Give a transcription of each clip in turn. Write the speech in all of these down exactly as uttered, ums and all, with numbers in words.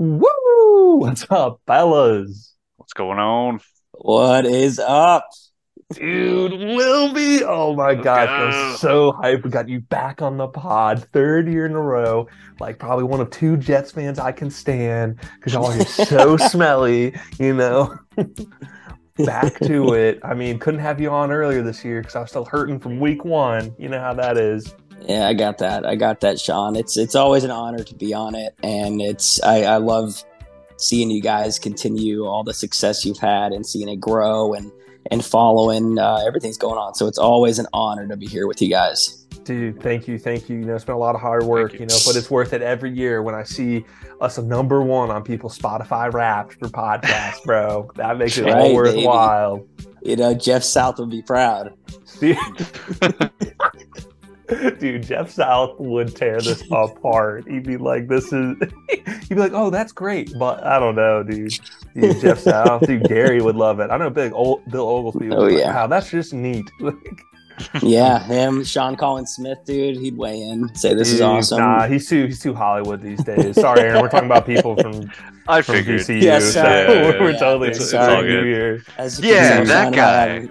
Woo! What's up, fellas? What's going on? What is up? Dude, Wilby! Oh my gosh, I'm so hyped. We got you back on the pod, third year in a row. Like probably one of two Jets fans I can stand because y'all are so smelly, you know. Back to it. I mean, couldn't have you on earlier this year because I was still hurting from week one. You know how that is. Yeah, I got that. I got that, Sean. It's it's always an honor to be on it, and it's I, I love seeing you guys continue all the success you've had and seeing it grow and. and following uh, everything's going on. So it's always an honor to be here with you guys. Dude, thank you. Thank you. You know, it's been a lot of hard work, you. you know, but it's worth it every year when I see us a number one on people's Spotify Wrapped for podcasts, bro. That makes it right, all worthwhile. Baby. You know, Jeff South would be proud. Dude, Dude Jeff South would tear this apart. He'd be like, this is, he'd be like, oh, that's great. But I don't know, dude. Dude, Jeff South, dude, Gary would love it. I know big old Bill Oglesby would oh, yeah. like, wow, that's just neat. Yeah, him, Sean Collins Smith, dude, he'd weigh in, say this dude, is awesome. Nah, he's too he's too Hollywood these days. Sorry, Aaron, we're talking about people from I from figured. P C U, yeah, so yeah, yeah, we're yeah, totally it's, it's all good. Yeah, that guy.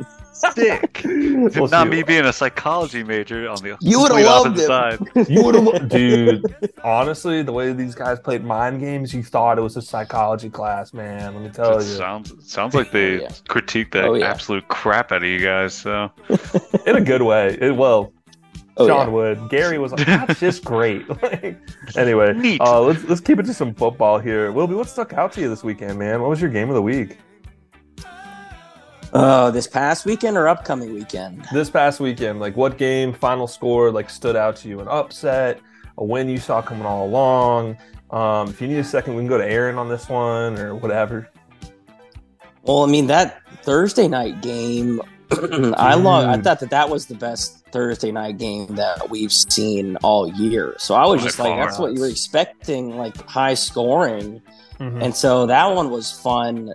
Sick. It's we'll not me being a psychology major on the you would have loved it. Side. You would have, lo- dude. Honestly, the way these guys played mind games, you thought it was a psychology class, man. Let me tell it you. Sounds sounds like they oh, yeah. critiqued that oh, yeah. absolute crap out of you guys. So in a good way. It, well, oh, Sean yeah. would. Gary was like, that's just great. Like, anyway, Neat. uh let's let's keep it to some football here. Wilby, what stuck out to you this weekend, man? What was your game of the week? Oh, this past weekend or upcoming weekend? This past weekend. Like, what game, final score, like, stood out to you? An upset, a win you saw coming all along? Um, if you need a second, we can go to Aaron on this one or whatever. Well, I mean, that Thursday night game, I love, I thought that that was the best Thursday night game that we've seen all year. So I was just like, that's what you were expecting, like, high scoring. Mm-hmm. And so that one was fun.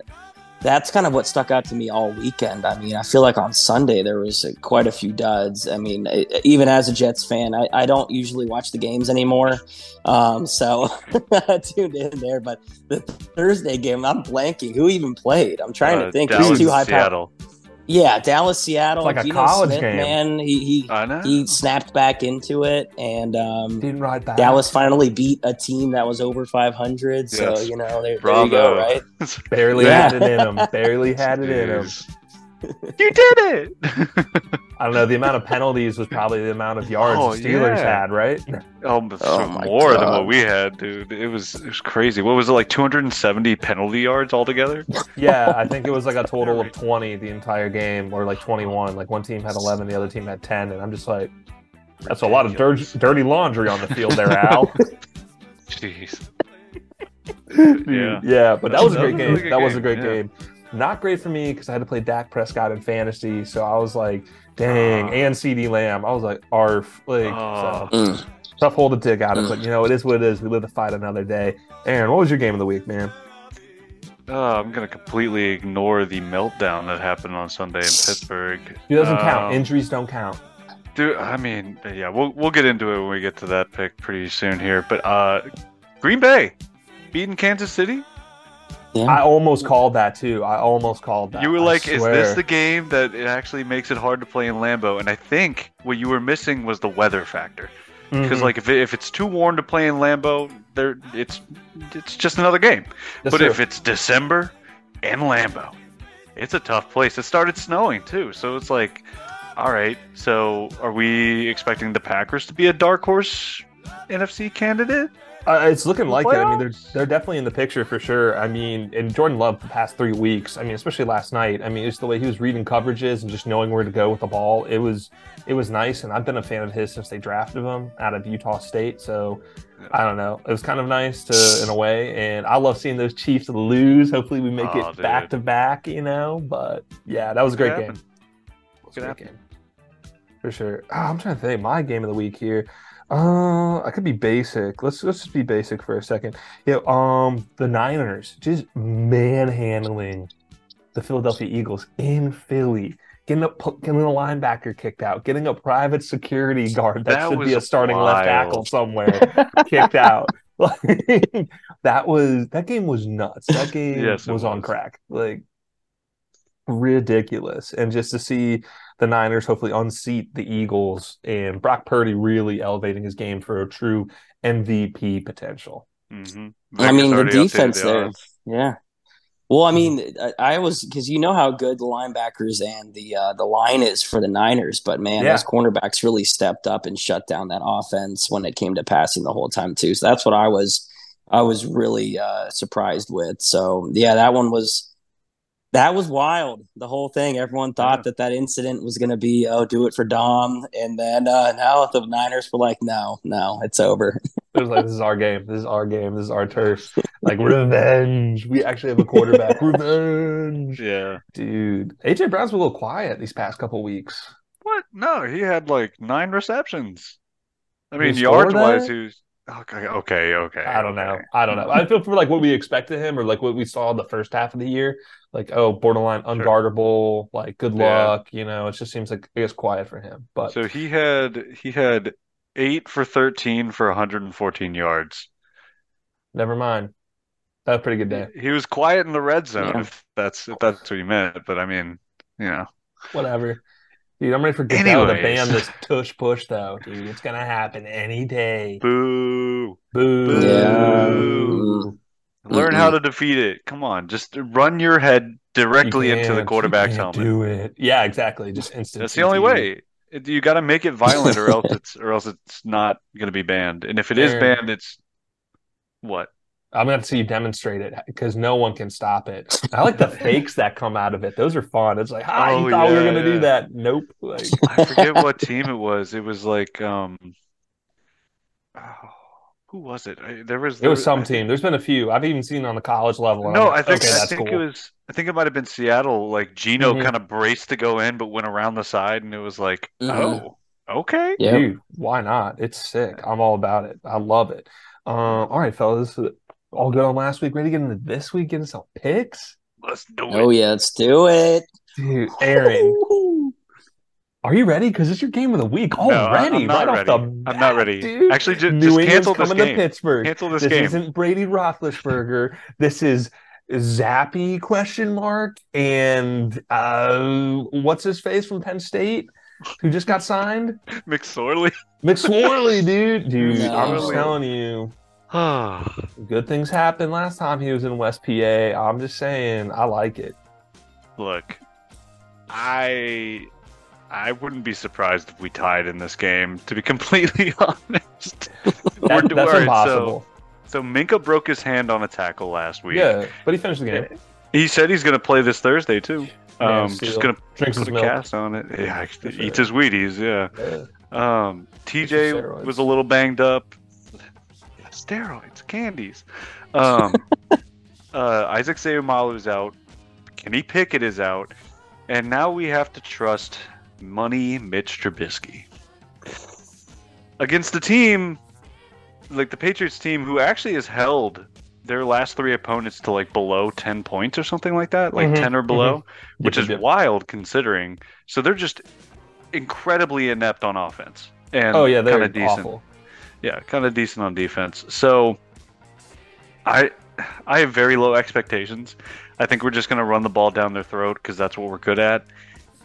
That's kind of what stuck out to me all weekend. I mean, I feel like on Sunday there was quite a few duds. I mean, even as a Jets fan, I, I don't usually watch the games anymore. Um, so I tuned in there. But the Thursday game, I'm blanking. Who even played? I'm trying uh, to think. Dallas, Who's too high Seattle. Power? Yeah, Dallas, Seattle. It's like Gino a college Smith, game. Man, he he, he snapped back into it, and um, didn't ride back. Dallas finally beat a team that was over five hundred. Yes. So you know, there, there you go, right? Barely yeah. had it in him. Barely had it in him. You did it. I don't know. The amount of penalties was probably the amount of yards oh, the Steelers yeah. had, right? Oh, oh my more God. Than what we had, dude. It was it was crazy. What was it, like two hundred seventy penalty yards altogether? Yeah, I think it was like a total of twenty the entire game, or like twenty-one. Like one team had eleven, the other team had ten, and I'm just like, that's a lot of dirty, dirty laundry on the field there, Al. Jeez. Yeah, yeah, but that, that was a great game. That was a great game. Not great for me because I had to play Dak Prescott in fantasy, so I was like, dang, uh, and C D Lamb. I was like, arf. Like, uh, so. mm. Tough hole to dig out of, mm. but you know, it is what it is. We live to fight another day. Aaron, what was your game of the week, man? Uh, I'm going to completely ignore the meltdown that happened on Sunday in Pittsburgh. It doesn't um, count. Injuries don't count. Dude, I mean, yeah, we'll, we'll get into it when we get to that pick pretty soon here, but uh, Green Bay beating Kansas City. Yeah. I almost called that too. I almost called that. You were like, is this the game that it actually makes it hard to play in Lambeau? And I think what you were missing was the weather factor. Because mm-hmm. like if it, if it's too warm to play in Lambeau, there it's it's just another game. That's but true. If it's December in Lambeau, it's a tough place. It started snowing too. So it's like, all right, so are we expecting the Packers to be a dark horse N F C candidate? Uh, it's looking like it. I mean, they're they're definitely in the picture for sure. I mean, and Jordan Love for the past three weeks. I mean, especially last night. I mean, it's the way he was reading coverages and just knowing where to go with the ball. It was it was nice, and I've been a fan of his since they drafted him out of Utah State. So I don't know. It was kind of nice to in a way, and I love seeing those Chiefs lose. Hopefully, we make oh, it dude. back to back. You know, but yeah, that was a great game. Good game for sure. Oh, I'm trying to think my game of the week here. Uh, I could be basic. Let's let's just be basic for a second. Yeah, um, the Niners just manhandling the Philadelphia Eagles in Philly, getting a getting a linebacker kicked out, getting a private security guard that, that should be a starting wild. left tackle somewhere kicked out. Like that was that game was nuts. That game yes, was, was on crack. Like ridiculous. And just to see the Niners hopefully unseat the Eagles and Brock Purdy really elevating his game for a true M V P potential. Mm-hmm. I mean, the defense there. Yeah. Well, I mean, I was – because you know how good the linebackers and the uh, the line is for the Niners. But, man, yeah. those cornerbacks really stepped up and shut down that offense when it came to passing the whole time, too. So that's what I was I was really uh, surprised with. So, yeah, that one was – that was wild, the whole thing. Everyone thought yeah. that that incident was going to be, oh, do it for Dom. And then uh, now the Niners were like, no, no, it's over. It was like, this is our game. This is our game. This is our turf. Like, revenge. We actually have a quarterback. Revenge. Yeah. Dude. A J. Brown's been a little quiet these past couple weeks. What? No, he had, like, nine receptions. I mean, yard-wise, he was... Okay, okay, okay. I don't okay. know. I don't know. I feel for, like, what we expected him or, like, what we saw the first half of the year. Like, oh, borderline unguardable. Sure. Like, good luck. Yeah. You know, it just seems like it was quiet for him. But So he had he had... eight for thirteen for one hundred fourteen yards. Never mind. That's a pretty good day. He was quiet in the red zone, yeah. if that's if that's what he meant. But, I mean, you know. Whatever. Dude, I'm ready for get out of the band this tush push, though, dude. It's going to happen any day. Boo. Boo. Boo. Learn mm-hmm. how to defeat it. Come on. Just run your head directly you into the quarterback's helmet. Do it. Yeah, exactly. Just instantly. That's the only way. You got to make it violent, or else it's or else it's not going to be banned. And if it is banned, it's what? I'm going to see you demonstrate it because no one can stop it. I like the fakes that come out of it; those are fun. It's like, ah, oh, you thought yeah, we were going to yeah. do that? Nope. Like, I forget what team it was. It was like, um, oh, who was it? I, there was there it was some I team. Think, There's been a few. I've even seen on the college level. No, like, I think okay, I that's think cool. it was. I think it might have been Seattle. Like, Gino mm-hmm. kind of braced to go in, but went around the side, and it was like, mm-hmm. oh, okay. Yep. Dude, why not? It's sick. I'm all about it. I love it. Um, all right, fellas. All good on last week. Ready to get into this week? Getting some picks? Let's do it. Oh, yeah, let's do it. Dude, Aaron. Are you ready? Because it's your game of the week already. No, I'm not right ready. Off the bat, I'm not ready. Dude. Actually, just, just cancel this game. To cancel this, this game. This isn't Brady Roethlisberger. This is... Zappy question mark and uh what's his face from Penn State who just got signed? McSorley. McSorley, dude. Dude, no. I'm telling you. Good things happened last time he was in West P A. I'm just saying, I like it. Look, I I wouldn't be surprised if we tied in this game, to be completely honest. that, that's worried, impossible. So. So Minka broke his hand on a tackle last week. Yeah, but he finished the game. He said he's going to play this Thursday too. Man, um, just going to put a milk. cast on it. Yeah, sure. Eats his Wheaties. Yeah. yeah. Um, T J was a little banged up. Steroids, candies. Um, uh, Isaac Sayamalu is out. Kenny Pickett is out, and now we have to trust Money Mitch Trubisky against the team. Like the Patriots team, who actually has held their last three opponents to like below ten points or something like that, like mm-hmm. ten or below, mm-hmm. which is yeah. wild considering. So they're just incredibly inept on offense, and oh yeah, they're kind of decent. Awful. Yeah, kind of decent on defense. So I, I have very low expectations. I think we're just going to run the ball down their throat because that's what we're good at,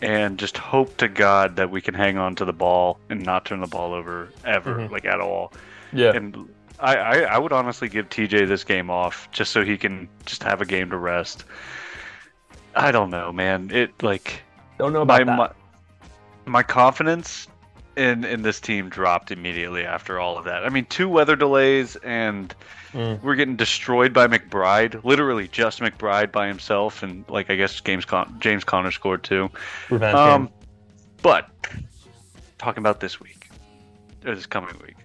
and just hope to God that we can hang on to the ball and not turn the ball over ever, mm-hmm. like at all. Yeah, and I, I, I would honestly give T J this game off just so he can just have a game to rest. I don't know, man. It like don't know about my, that. My, my confidence in in this team dropped immediately after all of that. I mean, two weather delays and mm. we're getting destroyed by McBride. Literally, just McBride by himself, and like I guess James Con- James Conner scored too. Revenge um, game. But talking about this week, or this coming week.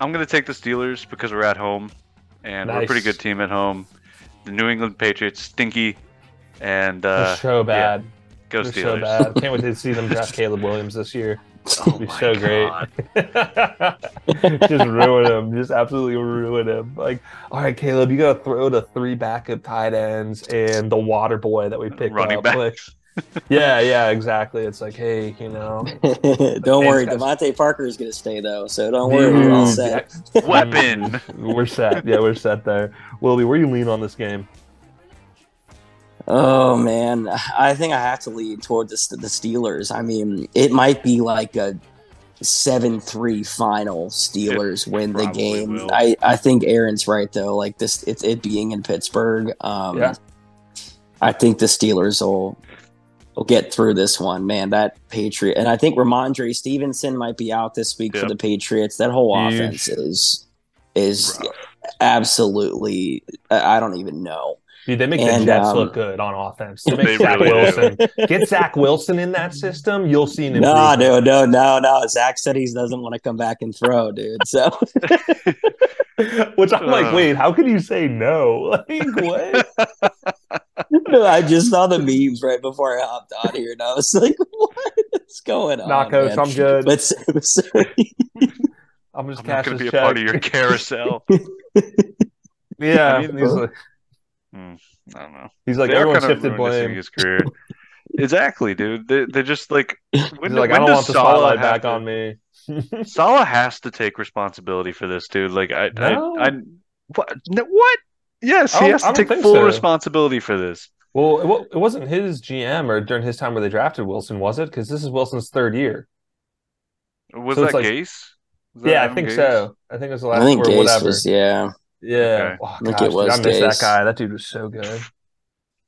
I'm going to take the Steelers because we're at home, and nice. we're a pretty good team at home. The New England Patriots, stinky, and uh, so bad. Yeah, go They're Steelers! So bad. Can't wait to see them draft Caleb Williams this year. Oh He's so God. great. Just ruin him. Just absolutely ruin him. Like, all right, Caleb, you got to throw the three backup tight ends and the water boy that we picked Running up. Back. Like, Yeah, yeah, exactly. It's like, hey, you know. Don't worry. Devontae Parker is going to stay, though, so don't worry. Dude, we're all set. Weapon. We're set. Yeah, we're set there. Wilby, where do you lean on this game? Oh, man. I think I have to lean toward the, the Steelers. I mean, it might be like a seven three final. Steelers it, win it the game. Will. I, I think Aaron's right, though. Like, this, it, it being in Pittsburgh, um, yeah. I think the Steelers will – we'll get through this one, man. That Patriot, and I think Ramondre Stevenson might be out this week yep. for the Patriots. That whole offense Huge. is is Rough. absolutely. I don't even know. Dude, they make and, the Jets um, look good on offense. They make they Zach really Wilson do. Get Zach Wilson in that system. You'll see an improvement. No, dude, no, no, no. Zach said he doesn't want to come back and throw, dude. So, which I'm like, wait, how could you say no? Like what? No, I just saw the memes right before I hopped on here, and I was like, "What is going on?" Knockos, man? I'm good. But I'm, sorry. I'm just I'm not going to be check. a part of your carousel. Yeah, I mean, he's like, mm, I don't know. He's like, they everyone shifted blame. His career. Exactly, dude. They, they're just like, when, like when I don't want the spotlight back to, on me. Salah has to take responsibility for this, dude. Like, I, no. I, I, what? No, what? Yes, he has to take full so. responsibility for this. Well, it wasn't his G M or during his time where they drafted Wilson, was it? Because this is Wilson's third year. Was so that like, Gase? Was that yeah, Adam I think Gase? so. I think it was the last I think or Gase whatever. Was, yeah. Yeah. Okay. Oh, gosh, I think it was dude, I miss Gase. that guy. That dude was so good.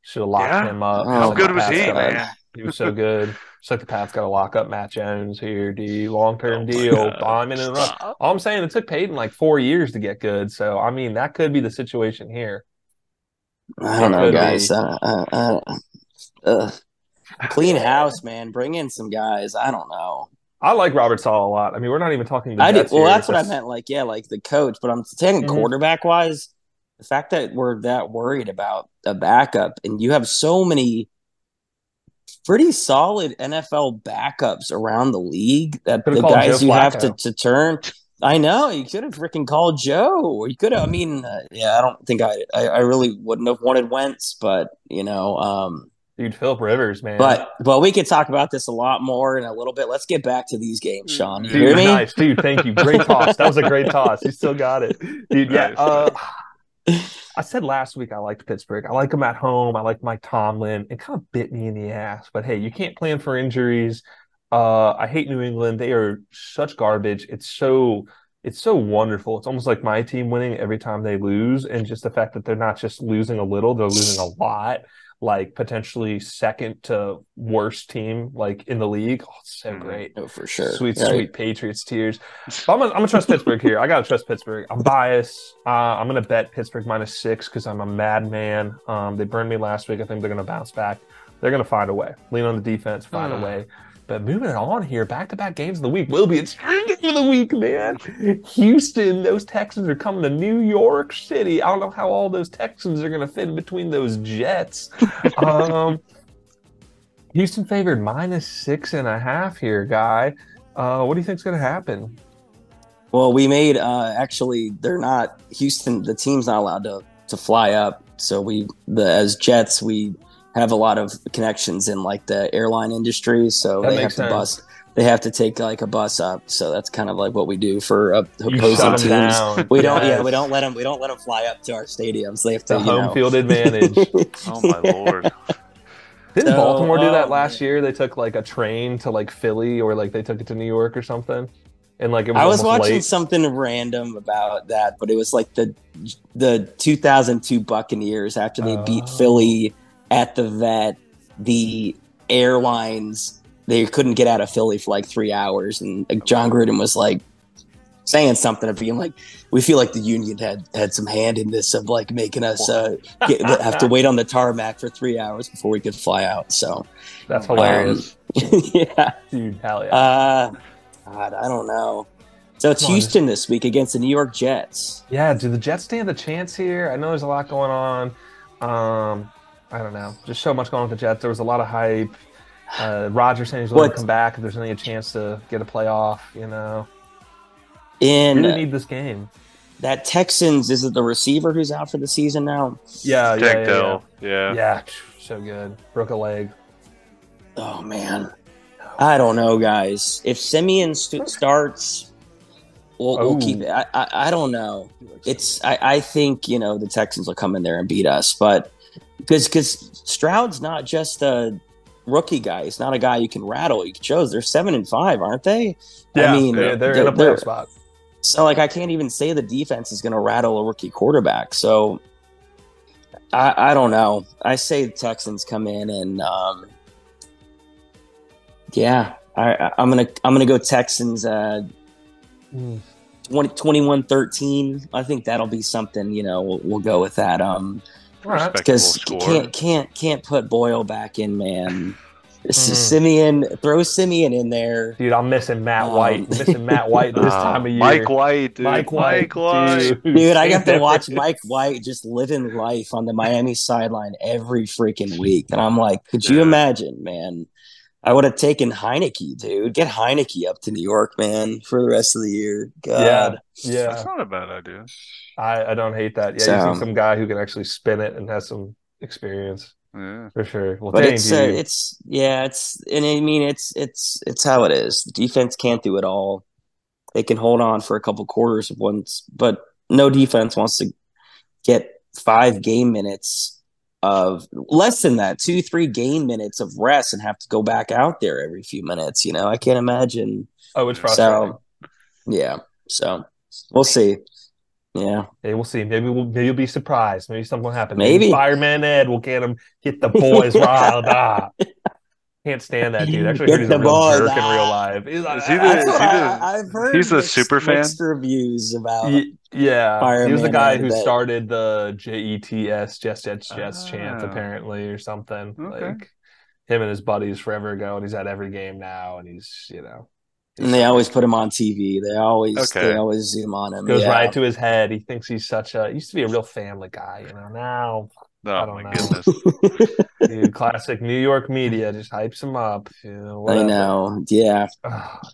Should have locked yeah. him up. How like good was he, guy. man? He was so good. It's like the Pats got to lock up Matt Jones here, D. Long-term oh deal. I'm in and All I'm saying, it took Peyton like four years to get good. So, I mean, that could be the situation here. I don't that know, guys. Uh, uh, uh, clean house, man. Bring in some guys. I don't know. I like Robert Saul a lot. I mean, we're not even talking the I Jets do. Well, here. that's it's what just... I meant. Like, yeah, like the coach. But I'm saying mm-hmm. quarterback-wise, the fact that we're that worried about a backup, and you have so many – pretty solid N F L backups around the league that could've the guys Joe you Flacco. have to, to turn. I know you could have freaking called Joe or you could have, I mean, uh, yeah, I don't think I, I, I really wouldn't have wanted Wentz, but you know, um, dude, Philip Rivers, man, but, but we could talk about this a lot more in a little bit. Let's get back to these games, Sean. You dude, hear me? Nice, dude. Thank you. Great toss. That was a great toss. You still got it. Dude. Yeah. Uh, I said last week I liked Pittsburgh. I like them at home. I like Mike Tomlin. It kind of bit me in the ass. But, hey, you can't plan for injuries. Uh, I hate New England. They are such garbage. It's so it's so wonderful. It's almost like my team winning every time they lose. And just the fact that they're not just losing a little, they're losing a lot. Like, potentially second to worst team, like, in the league. Oh, it's so great. Oh, for sure. Sweet, right. sweet Patriots tears. But I'm going I'm to trust Pittsburgh here. I got to trust Pittsburgh. I'm biased. Uh, I'm going to bet Pittsburgh minus six because I'm a madman. Um, they burned me last week. I think they're going to bounce back. They're going to find a way. Lean on the defense, find mm. a way. But moving it on here, back-to-back games of the week. Will be it's game of the week, man. Houston, those Texans are coming to New York City. I don't know how all those Texans are going to fit in between those Jets. um, Houston favored minus six and a half here, guy. Uh, what do you think's going to happen? Well, we made uh, – actually, they're not – Houston, the team's not allowed to, to fly up. So we the, – as Jets, we – have a lot of connections in like the airline industry, so that they have to sense. bus. They have to take like a bus up, so that's kind of like what we do for uh, opposing teams. Down. We don't, yes. yeah, we don't let them. We don't let them fly up to our stadiums. They have to the home know. field advantage. Oh my lord! Didn't so, Baltimore do that last year? They took like a train to like Philly, or like they took it to New York or something. And like it was I was watching late. something random about that, but it was like the the two thousand two Buccaneers after they uh, beat Philly. At the vet, the airlines, they couldn't get out of Philly for like three hours. And like, John Gruden was like saying something of being like, we feel like the union had, had some hand in this of like making us uh, get, have to wait on the tarmac for three hours before we could fly out. So that's hilarious. Um, yeah. Dude, hell yeah. Uh, God, I don't know. So it's Houston this week against the New York Jets. Yeah. Do the Jets stand a chance here? I know there's a lot going on. Um, I don't know. Just so much going on with the Jets. There was a lot of hype. Uh, Rodgers saying he's going to come back if there's any chance to get a playoff, you know. In, we really need this game. That Texans, is it the receiver who's out for the season now? Yeah, yeah, yeah, yeah. Yeah. Yeah, so good. Broke a leg. Oh, man. I don't know, guys. If Simeon st- starts, we'll, we'll keep it. I, I, I don't know. It's I, I think, you know, the Texans will come in there and beat us. But because because Stroud's not just a rookie guy. He's not a guy you can rattle. You chose. They're seven and five, aren't they? Yeah, I mean, they're, they're, they're in a playoff spot. So, like, I can't even say the defense is going to rattle a rookie quarterback. So, I, I don't know. I say the Texans come in and, um, yeah, I, I'm gonna I'm gonna go Texans. Uh, mm. twenty-one thirteen. I think that'll be something. You know, we'll, we'll go with that. Um, because can't can't can't put Boyle back in, man. Mm. Simeon, throw Simeon in there, dude. I'm missing Matt um, White. I'm missing Matt White this time of year. Mike White, dude. Mike White, Mike White. Dude. dude. I got to watch Mike White just living life on the Miami sideline every freaking week, and I'm like, could you imagine, man? I would have taken Heineke, dude. Get Heineke up to New York, man, for the rest of the year. God. Yeah, yeah. That's not a bad idea. I, I don't hate that. Yeah, so, you see some guy who can actually spin it and has some experience. Yeah, for sure. Well, but it's, uh, it's yeah, it's and I mean it's it's it's how it is. The defense can't do it all. They can hold on for a couple quarters of once, but no defense wants to get five game minutes. Of less than that, two, three game minutes of rest and have to go back out there every few minutes. You know, I can't imagine. Oh, it's frustrating. So, yeah. So we'll see. Yeah. Hey, we'll see. Maybe we'll maybe you'll be surprised. Maybe something will happen. Maybe, maybe Fireman Ed will get him, get the boys riled up. Can't stand that dude. Actually, he's a real jerk in real life. He's like, he I, the, I, I've heard he's mixed, a super fan. Mixed reviews about he, yeah. Fireman he was the guy who that. started the J E T S Jets Jets Jets ah. chant apparently or something. Okay. Like him and his buddies forever ago, and he's at every game now, and he's you know. He's and they always put him on T V. They always okay. they always zoom on him. Goes yeah. right to his head. He thinks he's such a. He used to be a real family guy, you know. Now. Oh, I don't my know. Goodness. Dude, classic New York media just hypes him up. You know, I know. Yeah.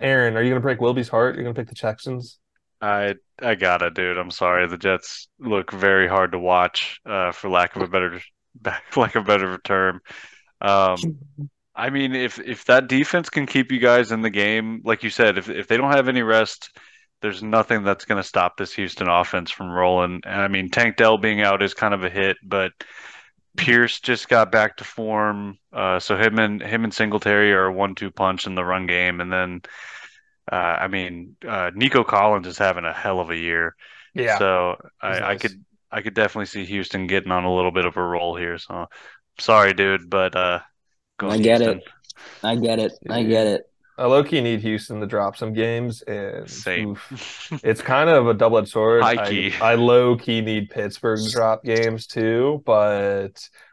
Aaron, are you going to break Wilby's heart? You're going to pick the Texans? I I got it, dude. I'm sorry. The Jets look very hard to watch, uh, for lack of a better for lack of a better term. Um, I mean, if if that defense can keep you guys in the game, like you said, if if they don't have any rest, there's nothing that's going to stop this Houston offense from rolling. And I mean, Tank Dell being out is kind of a hit, but Pierce just got back to form. Uh, so him and him and Singletary are a one two punch in the run game. And then, uh, I mean, uh, Nico Collins is having a hell of a year. Yeah. So I, nice. I could I could definitely see Houston getting on a little bit of a roll here. So sorry, dude, but uh, go I get Houston. it. I get it. I get it. I low-key need Houston to drop some games. And Same. Oof, it's kind of a double-edged sword. I, I low-key need Pittsburgh to drop games, too, but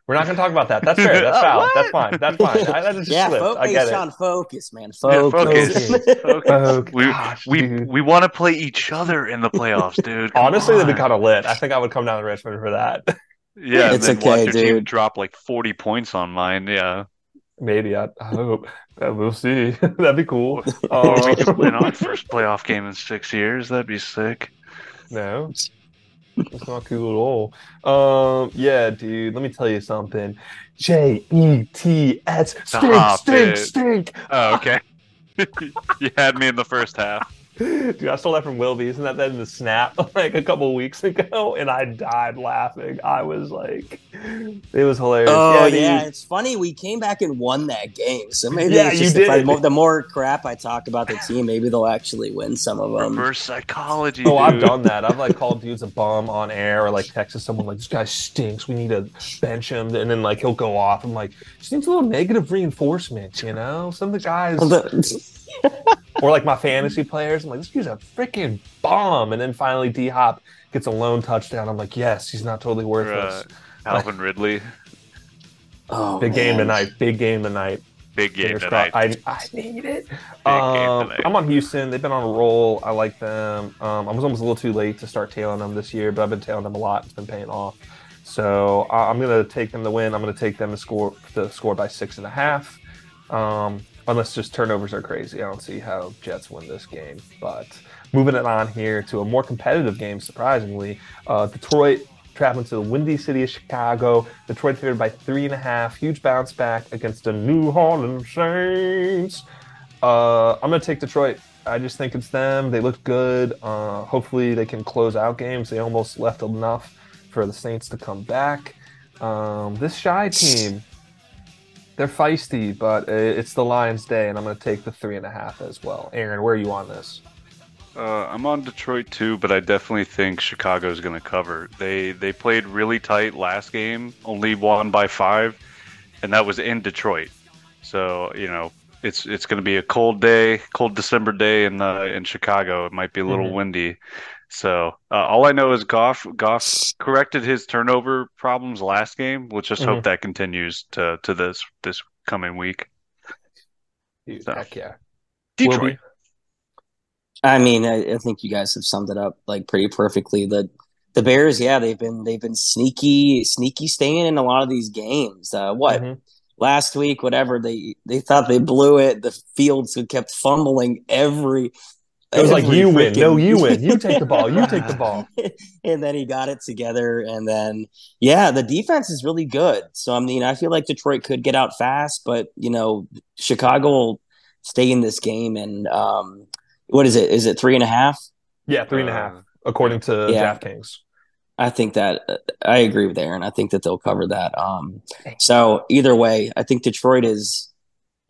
we're not going to talk about that. That's fair. That's foul. That's fine. That's fine. I, that just yeah, focus, I get it. Sean, focus, man. Focus. Yeah, focus. focus. Oh, gosh, we we, we want to play each other in the playoffs, dude. Come Honestly, on. That'd be kind of lit. I think I would come down to Richmond for that. Yeah, it's okay, watch your dude. Team drop like forty points on mine, yeah. Maybe I, I hope we'll see. That'd be cool. Oh, uh, we could win our first playoff game in six years. That'd be sick. No, that's not cool at all. Um, yeah, dude. Let me tell you something. J E T S. Stink, stink, stink. Oh, okay. You had me in the first half. Dude, I stole that from Wilby. Isn't that in the snap like a couple weeks ago? And I died laughing. I was like, it was hilarious. Oh, yeah. yeah. It's funny. We came back and won that game. So maybe yeah, it's just you did. I, the more crap I talk about the team, maybe they'll actually win some of them. Reverse psychology. Oh, dude. I've done that. I've like called dudes a bum on air or like texted someone like, this guy stinks. We need to bench him. And then like he'll go off. I'm like, just needs a little negative reinforcement, you know? Some of the guys. Or like my fantasy players, I'm like, this dude's a freaking bomb. And then finally D Hop gets a lone touchdown. I'm like, yes, he's not totally worthless. Uh, Alvin like, Ridley. Oh, big man. game tonight. Big game tonight. Big game There's tonight. I, I need it. Um, I'm on Houston. They've been on a roll. I like them. Um, I was almost a little too late to start tailing them this year, but I've been tailing them a lot. It's been paying off. So uh, I'm going to take them to win. I'm going to take them to score, to score by six and a half. Um, Unless just turnovers are crazy. I don't see how Jets win this game. But moving it on here to a more competitive game, surprisingly. Uh, Detroit traveling to the windy city of Chicago. Detroit favored by three and a half. Huge bounce back against the New Orleans Saints. Uh, I'm going to take Detroit. I just think it's them. They look good. Uh, hopefully they can close out games. They almost left enough for the Saints to come back. Um, this Shy team, they're feisty, but it's the Lions' day, and I'm going to take the three and a half as well. Aaron, where are you on this? Uh, I'm on Detroit too, but I definitely think Chicago's going to cover. They they played really tight last game, only won by five, and that was in Detroit. So, you know, it's it's going to be a cold day, cold December day in uh, in Chicago. It might be a little mm-hmm. windy. So uh, all I know is Goff Goff corrected his turnover problems last game. We'll just mm-hmm. hope that continues to to this this coming week. Dude, so. Heck yeah, Detroit. We'll be- I mean, I, I think you guys have summed it up like pretty perfectly. The the Bears, yeah, they've been they've been sneaky, sneaky staying in a lot of these games. Uh, what mm-hmm. last week, whatever they they thought they blew it. The Fields kept fumbling every. It was every like you freaking... win, no, you win, you take the ball, you take the ball, and then he got it together. And then yeah, the defense is really good. So I mean, I feel like Detroit could get out fast, but you know, Chicago will stay in this game and. Um, What is it? Is it three and a half? Yeah, three and a half, uh, according to yeah. DraftKings. I think that – I agree with Aaron. I think that they'll cover that. Um, so either way, I think Detroit is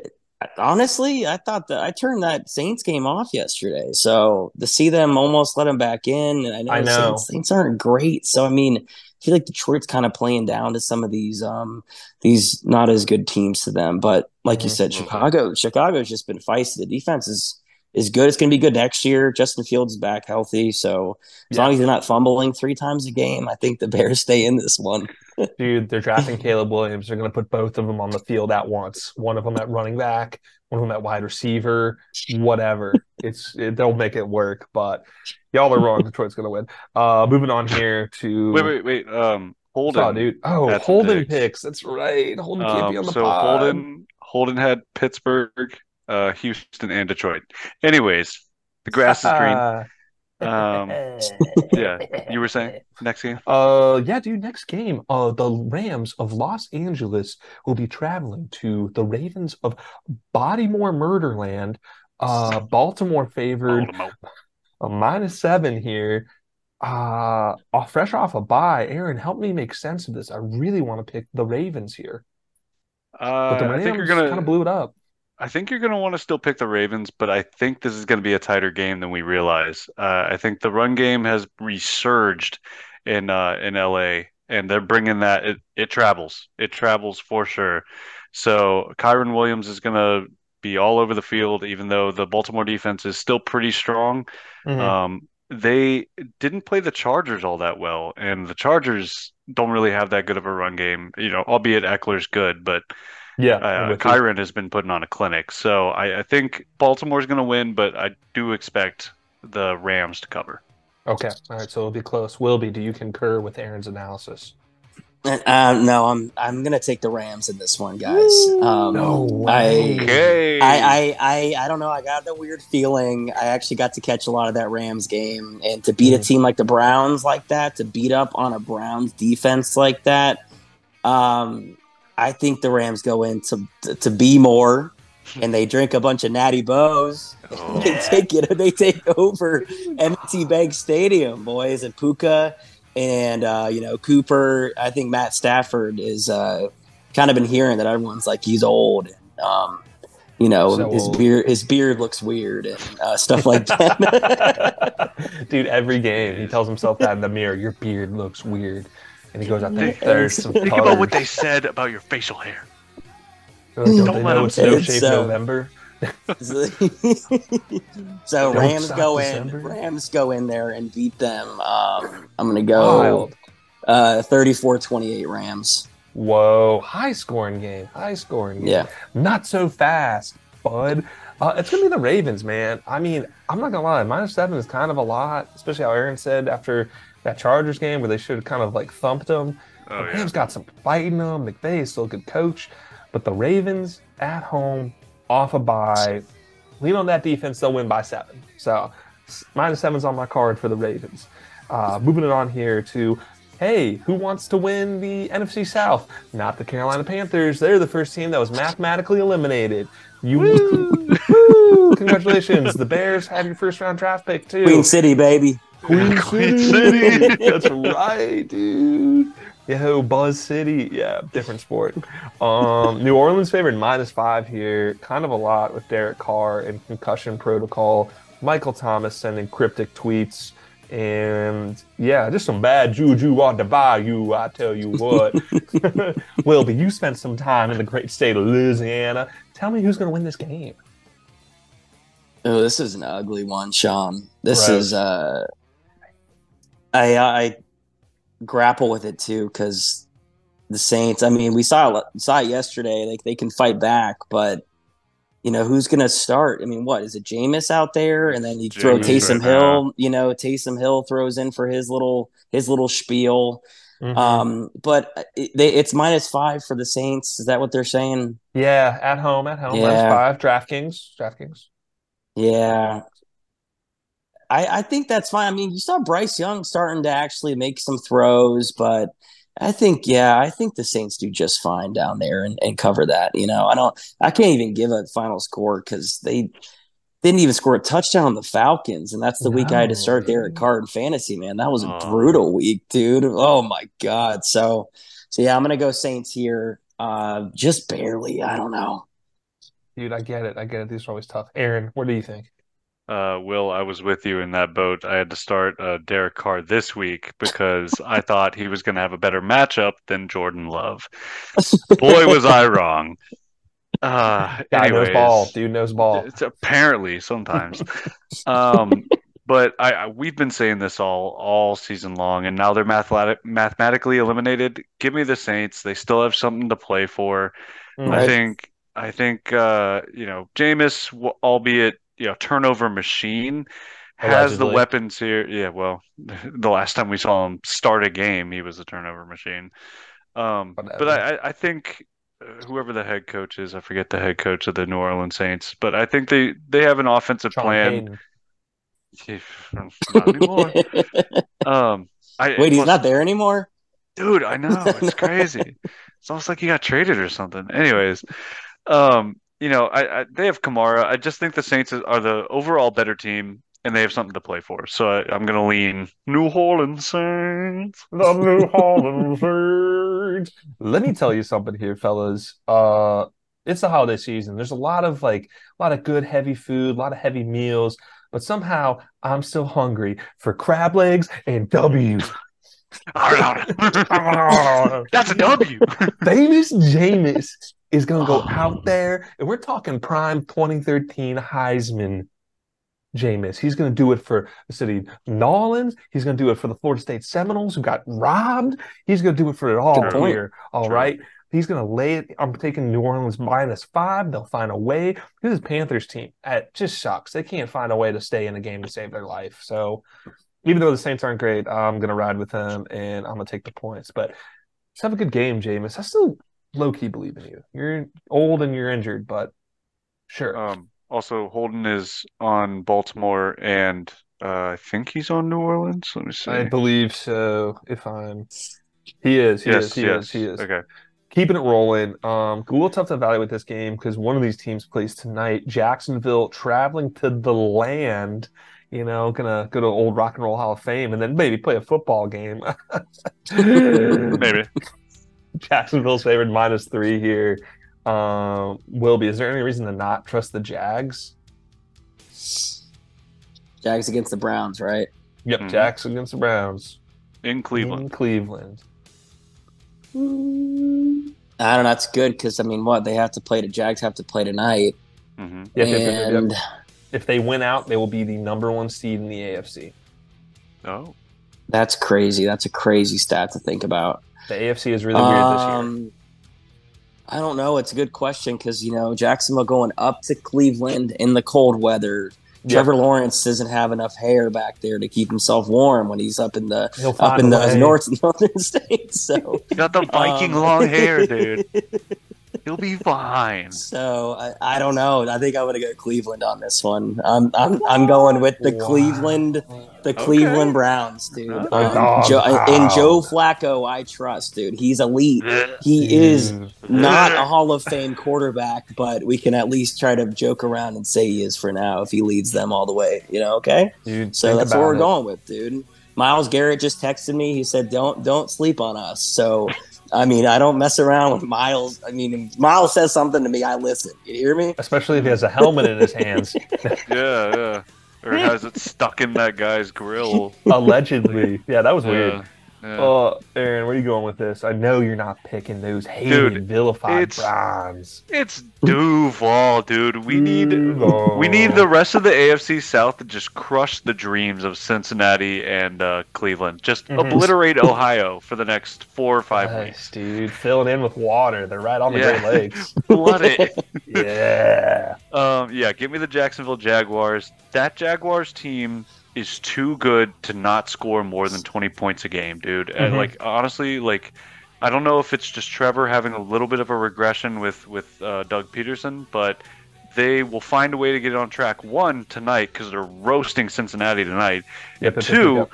– honestly, I thought that – I turned that Saints game off yesterday. So to see them almost let them back in, and I know, I know. Saints, Saints aren't great. So, I mean, I feel like Detroit's kind of playing down to some of these um, these not as good teams to them. But like mm-hmm. you said, Chicago Chicago's just been feisty. The defense is – is good. It's going to be good next year. Justin Fields is back healthy. So as yeah. long as they're not fumbling three times a game, I think the Bears stay in this one. Dude, they're drafting Caleb Williams. They're going to put both of them on the field at once. One of them at running back, one of them at wide receiver, whatever. It's it, they'll make it work, but y'all are wrong. Detroit's going to win. Uh, moving on here to... Wait, wait, wait. Um, Holden. Oh, dude. Oh, Holden picks. picks. That's right. Holden um, can't be on the so pod. So Holden, Holden had Pittsburgh... Uh, Houston and Detroit. Anyways, the grass is green. Um, yeah, you were saying next game? Uh, yeah, dude, next game. Uh, the Rams of Los Angeles will be traveling to the Ravens of Baltimore Murderland. Uh, Baltimore favored Baltimore. A minus seven here. Uh, fresh off a bye. Aaron, help me make sense of this. I really want to pick the Ravens here. Uh, but the Rams I think you're gonna... kind of blew it up. I think you're going to want to still pick the Ravens, but I think this is going to be a tighter game than we realize. Uh, I think the run game has resurged in uh, in L A, and they're bringing that. It, it travels. It travels for sure. So Kyron Williams is going to be all over the field, even though the Baltimore defense is still pretty strong. Mm-hmm. Um, they didn't play the Chargers all that well, and the Chargers don't really have that good of a run game, you know, albeit Eckler's good, but... Yeah, uh, Kyron you. has been putting on a clinic, so I, I think Baltimore's going to win, but I do expect the Rams to cover. Okay, all right, so it'll be close. Wilby, do you concur with Aaron's analysis? Uh, no, I'm I'm going to take the Rams in this one, guys. Um, no way. I, okay. I, I, I, I don't know. I got the weird feeling. I actually got to catch a lot of that Rams game, and to beat mm. a team like the Browns like that, to beat up on a Browns defense like that, um. I think the Rams go in to, to to be more, and they drink a bunch of Natty Bows. Oh. They take it. They take over M T Bank Stadium, boys, and Puka, and uh, you know Cooper. I think Matt Stafford is uh, kind of been hearing that everyone's like he's old. And, um, you know so his old. beard. His beard looks weird and uh, stuff like that. Dude, every game he tells himself that in the mirror. Your beard looks weird. And he goes out there. There's some Think colors. About what they said about your facial hair. Like, don't don't let them snow shape so, November. So Rams go in. December. Rams go in there and beat them. Um, I'm gonna go uh, thirty-four twenty-eight Rams. Whoa! High scoring game. High scoring game. Yeah. Not so fast, bud. Uh, it's gonna be the Ravens, man. I mean, I'm not gonna lie. Minus seven is kind of a lot, especially how Aaron said after. That Chargers game where they should have kind of like thumped them. Oh, the Rams yeah. got some fight in them. McVay is still a good coach. But the Ravens at home, off a bye. Lean on that defense, they'll win by seven. So minus seven's on my card for the Ravens. Uh, moving it on here to hey, who wants to win the N F C South? Not the Carolina Panthers. They're the first team that was mathematically eliminated. You, woo, woo, congratulations. The Bears have your first round draft pick, too. Queen City, baby. Queen City. City. That's right, dude. Yo, Buzz City. Yeah, different sport. Um, New Orleans favored minus five here. Kind of a lot with Derek Carr and concussion protocol. Michael Thomas sending cryptic tweets. And, yeah, just some bad juju on the bayou, I tell you what. Wilby, you spent some time in the great state of Louisiana. Tell me who's going to win this game. Oh, this is an ugly one, Sean. This right. is uh, – I, I grapple with it, too, because the Saints – I mean, we saw it, saw it yesterday. Like, they can fight back, but – you know, who's going to start? I mean, what? Is it Jameis out there? And then you Jameis throw Taysom right Hill. Now. You know, Taysom Hill throws in for his little his little spiel. Mm-hmm. Um, but it, they, it's minus five for the Saints. Is that what they're saying? Yeah, at home, at home. Yeah. Minus five. DraftKings. DraftKings. Yeah. I, I think that's fine. I mean, you saw Bryce Young starting to actually make some throws, but – I think, yeah, I think the Saints do just fine down there and, and cover that. You know, I don't, I can't even give a final score because they didn't even score a touchdown on the Falcons, and that's the no. week I had to start Derek Carr in fantasy. Man, that was a oh. brutal week, dude. Oh my god. So, so yeah, I'm gonna go Saints here, uh, just barely. I don't know, dude. I get it. I get it. These are always tough. Aaron, what do you think? Uh, Will, I was with you in that boat. I had to start uh, Derek Carr this week because I thought he was going to have a better matchup than Jordan Love. Boy, was I wrong. Uh, anyways, Guy knows ball. Dude knows ball. It's apparently sometimes. um, but I, I, we've been saying this all, all season long, and now they're mathematic, mathematically eliminated. Give me the Saints. They still have something to play for. Right. I think, I think uh, you know, Jameis, albeit you know, turnover machine, has allegedly the weapons here. Yeah, well, the last time we saw him start a game, he was a turnover machine. Um, but I, I think whoever the head coach is, I forget the head coach of the New Orleans Saints, but I think they, they have an offensive Sean plan. Not anymore. um, I, Wait, he's plus, not there anymore? Dude, I know. It's no. crazy. It's almost like he got traded or something. Anyways, um, you know, I, I they have Kamara. I just think the Saints are the overall better team, and they have something to play for. So I, I'm going to lean New Orleans Saints. The New Orleans Saints. Let me tell you something here, fellas. Uh, it's the holiday season. There's a lot of like a lot of good heavy food, a lot of heavy meals, but somehow I'm still hungry for crab legs and W's. That's a W. Famous Jameis is going to go oh. out there, and we're talking prime twenty thirteen Heisman Jameis. He's going to do it for the city of New Orleans. He's going to do it for the Florida State Seminoles, who got robbed. He's going to do it for it all True. Year, all True. Right? He's going to lay it. I'm taking New Orleans minus five. They'll find a way. This is Panthers team. It just sucks. They can't find a way to stay in a game to save their life. So even though the Saints aren't great, I'm going to ride with them, and I'm going to take the points. But let's have a good game, Jameis. I still – low-key believe in you. You're old and you're injured, but sure. Um, also, Holden is on Baltimore, and uh, I think he's on New Orleans. Let me see. I believe so, if I'm... He is, he yes, is, he yes. is, he is. Okay. Keeping it rolling. Um, a little tough to evaluate this game because one of these teams plays tonight. Jacksonville traveling to the land, you know, going to go to old Rock and Roll Hall of Fame and then maybe play a football game. Maybe. Jacksonville's favored minus three here. Um, Wilby, is there any reason to not trust the Jags? Jags against the Browns, right? Yep, mm-hmm. Jags against the Browns. In Cleveland. In Cleveland. I don't know. That's good because, I mean, what? They have to play. The Jags have to play tonight. Mm-hmm. Yep, and... yep, yep, yep. If they win out, they will be the number one seed in the A F C. Oh. That's crazy. That's a crazy stat to think about. The A F C is really weird um, this year. I don't know. It's a good question because, you know, Jacksonville going up to Cleveland in the cold weather. Yep. Trevor Lawrence doesn't have enough hair back there to keep himself warm when he's up in the up in those north northern states. So got the Viking um, long hair, dude. He'll be fine. So I, I don't know. I think I would go Cleveland on this one. I'm I'm I'm going with the wow. Cleveland, the okay. Cleveland Browns, dude. Um, oh, Joe, wow. And Joe Flacco, I trust, dude. He's elite. He is not a Hall of Fame quarterback, but we can at least try to joke around and say he is for now if he leads them all the way. You know? Okay. Dude, so that's what we're it. going with, dude. Myles Garrett just texted me. He said, "Don't don't sleep on us." So. I mean, I don't mess around with Miles. I mean, if Miles says something to me, I listen. You hear me? Especially if he has a helmet in his hands. Yeah, yeah. Or has it stuck in that guy's grill. Allegedly. Yeah, that was yeah, weird. Yeah. Uh, Aaron, where are you going with this? I know you're not picking those hated, dude, vilified it's, Browns. It's Duval, dude. We need Duval. We need the rest of the A F C South to just crush the dreams of Cincinnati and uh, Cleveland. Just mm-hmm. obliterate Ohio for the next four or five nice, weeks, dude. Filling in with water. They're right on the yeah. Great Lakes. Flood it. Yeah. Um. Yeah. Give me the Jacksonville Jaguars. That Jaguars team is too good to not score more than twenty points a game, dude. Mm-hmm. And like, honestly, like, I don't know if it's just Trevor having a little bit of a regression with with uh, Doug Peterson, but they will find a way to get on track. One, tonight, because they're roasting Cincinnati tonight. Yep, and two, yep.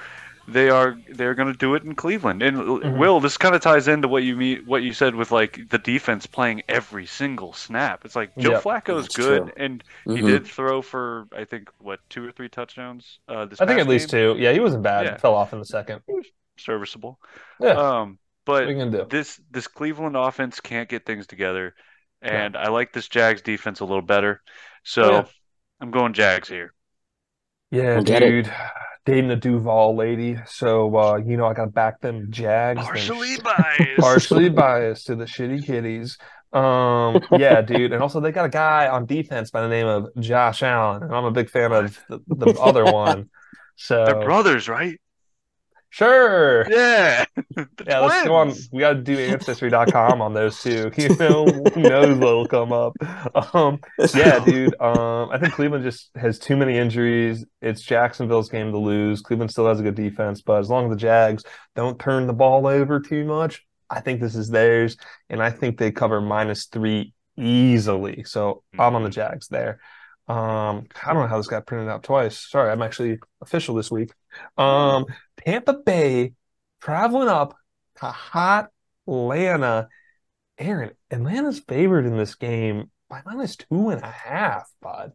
they are they're going to do it in Cleveland. And mm-hmm. Will, this kind of ties into what you mean, what you said with like the defense playing every single snap. It's like Joe yep. Flacco's good, true. and mm-hmm. he did throw for, I think, what, two or three touchdowns. Uh, this I think at game. least two. Yeah, he wasn't bad. Yeah. Fell off in the second. He was serviceable. Yeah. Um, But this this Cleveland offense can't get things together, and yeah. I like this Jags defense a little better, so yeah. I'm going Jags here. Yeah, we'll dude, dating the Duval lady, so uh, you know I got to back them Jags. Partially sh- biased, partially biased to the shitty kitties. Um, yeah, dude, and also they got a guy on defense by the name of Josh Allen, and I'm a big fan of the, the other one. So they're brothers, right? Sure. Yeah. Yeah. Let's go on. We got to do ancestry dot com on those two. You know, who knows what'll come up. Um, yeah, dude. Um, I think Cleveland just has too many injuries. It's Jacksonville's game to lose. Cleveland still has a good defense, but as long as the Jags don't turn the ball over too much, I think this is theirs, and I think they cover minus three easily. So I'm on the Jags there. Um, I don't know how this got printed out twice. Sorry, I'm actually official this week. Um, Tampa Bay traveling up to hot Atlanta. Aaron, Atlanta's favored in this game by minus two and a half, bud.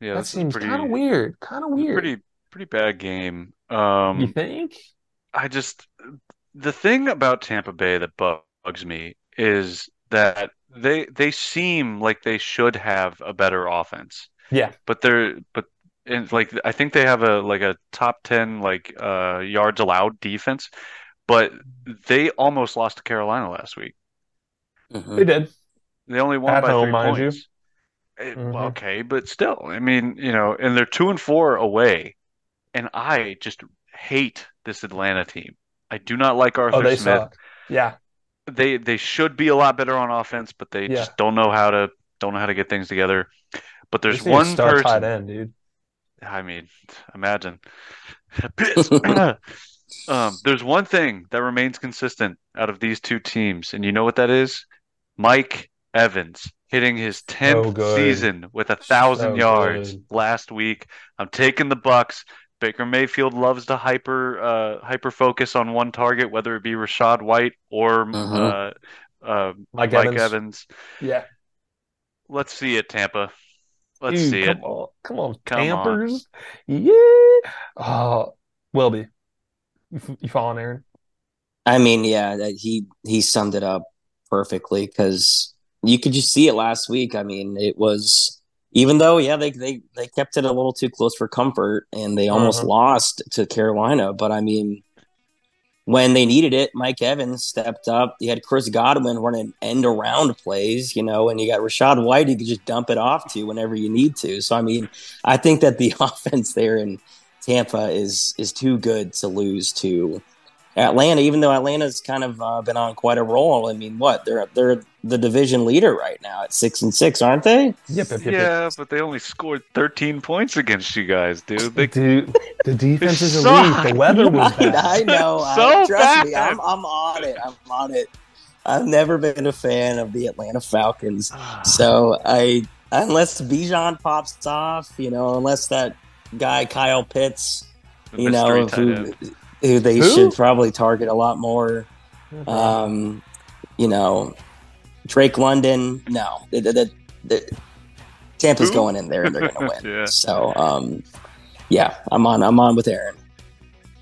Yeah, that seems kind of weird. Kind of weird. Pretty, pretty bad game. Um, you think? I just the thing about Tampa Bay that bugs me is that they they seem like they should have a better offense. Yeah, but they're but. And like I think they have a like a top ten like uh, yards allowed defense, but they almost lost to Carolina last week. Mm-hmm. They did. They only won At by home, three mind points. You. It, mm-hmm. Okay, but still, I mean, you know, and they're two and four away, and I just hate this Atlanta team. I do not like Arthur oh, they Smith. Suck. Yeah, they they should be a lot better on offense, but they yeah. just don't know how to don't know how to get things together. But there's one star person, tight end, dude. I mean, imagine. um, there's one thing that remains consistent out of these two teams, and you know what that is? Mike Evans hitting his tenth so season with a thousand so yards good. last week. I'm taking the Bucks. Baker Mayfield loves to hyper uh, hyper focus on one target, whether it be Rashad White or uh-huh. uh, uh, Mike, Mike Evans. Evans. Yeah, let's see it, Tampa. Let's Dude, see come it. On, come on, come Tampers. On. Yeah. Uh, Welby, you, you following Aaron? I mean, yeah, that he, he summed it up perfectly because you could just see it last week. I mean, it was, even though, yeah, they, they, they kept it a little too close for comfort and they almost uh-huh. lost to Carolina. But, I mean, when they needed it, Mike Evans stepped up. You had Chris Godwin running end-around plays, you know, and you got Rashad White you could just dump it off to whenever you need to. So, I mean, I think that the offense there in Tampa is is too good to lose to Atlanta, even though Atlanta's kind of uh, been on quite a roll. I mean, what? They're they're the division leader right now at six and six, aren't they? Yep, yep, yep. Yeah, but they only scored thirteen points against you guys, dude. They, dude, the defense is elite. The weather was bad. I, I know. So I, trust bad. me, I'm, I'm on it. I'm on it. I've never been a fan of the Atlanta Falcons. So I, unless Bijan pops off, you know, unless that guy Kyle Pitts, you the know, who, who they who? should probably target a lot more. Um, you know, Drake London. No, the, the, the, the, Tampa's who? going in there and they're going to win. yeah. So, um, yeah, I'm on. I'm on with Aaron.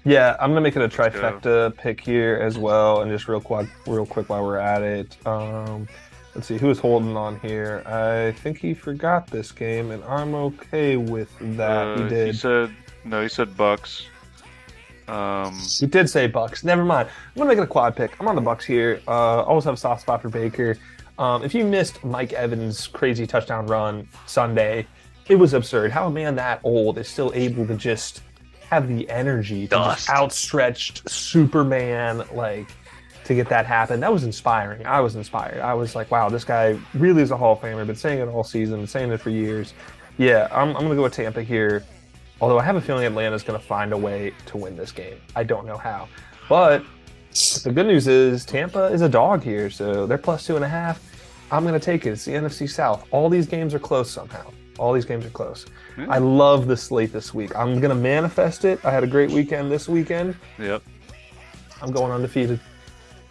Yeah, I'm gonna make it a trifecta pick here as well, and just real quick, real quick while we're at it. Um, let's see who is holding on here. I think he forgot this game, and I'm okay with that. Uh, he did. He said no. He said Bucks. Um, he did say Bucks. Never mind. I'm gonna make it a quad pick. I'm on the Bucks here. Uh, always have a soft spot for Baker. Um, if you missed Mike Evans' crazy touchdown run Sunday, it was absurd. How a man that old is still able to just have the energy to just outstretched Superman, like, to get that happen. That was inspiring. I was inspired. I was like, wow, this guy really is a Hall of Famer. Been saying it all season, been saying it for years. Yeah, I'm, I'm going to go with Tampa here, although I have a feeling Atlanta's going to find a way to win this game. I don't know how. But the good news is Tampa is a dog here, so they're plus two and a half. I'm going to take it. It's the N F C South. All these games are close somehow. All these games are close. Mm. I love the slate this week. I'm going to manifest it. I had a great weekend this weekend. Yep. I'm going undefeated.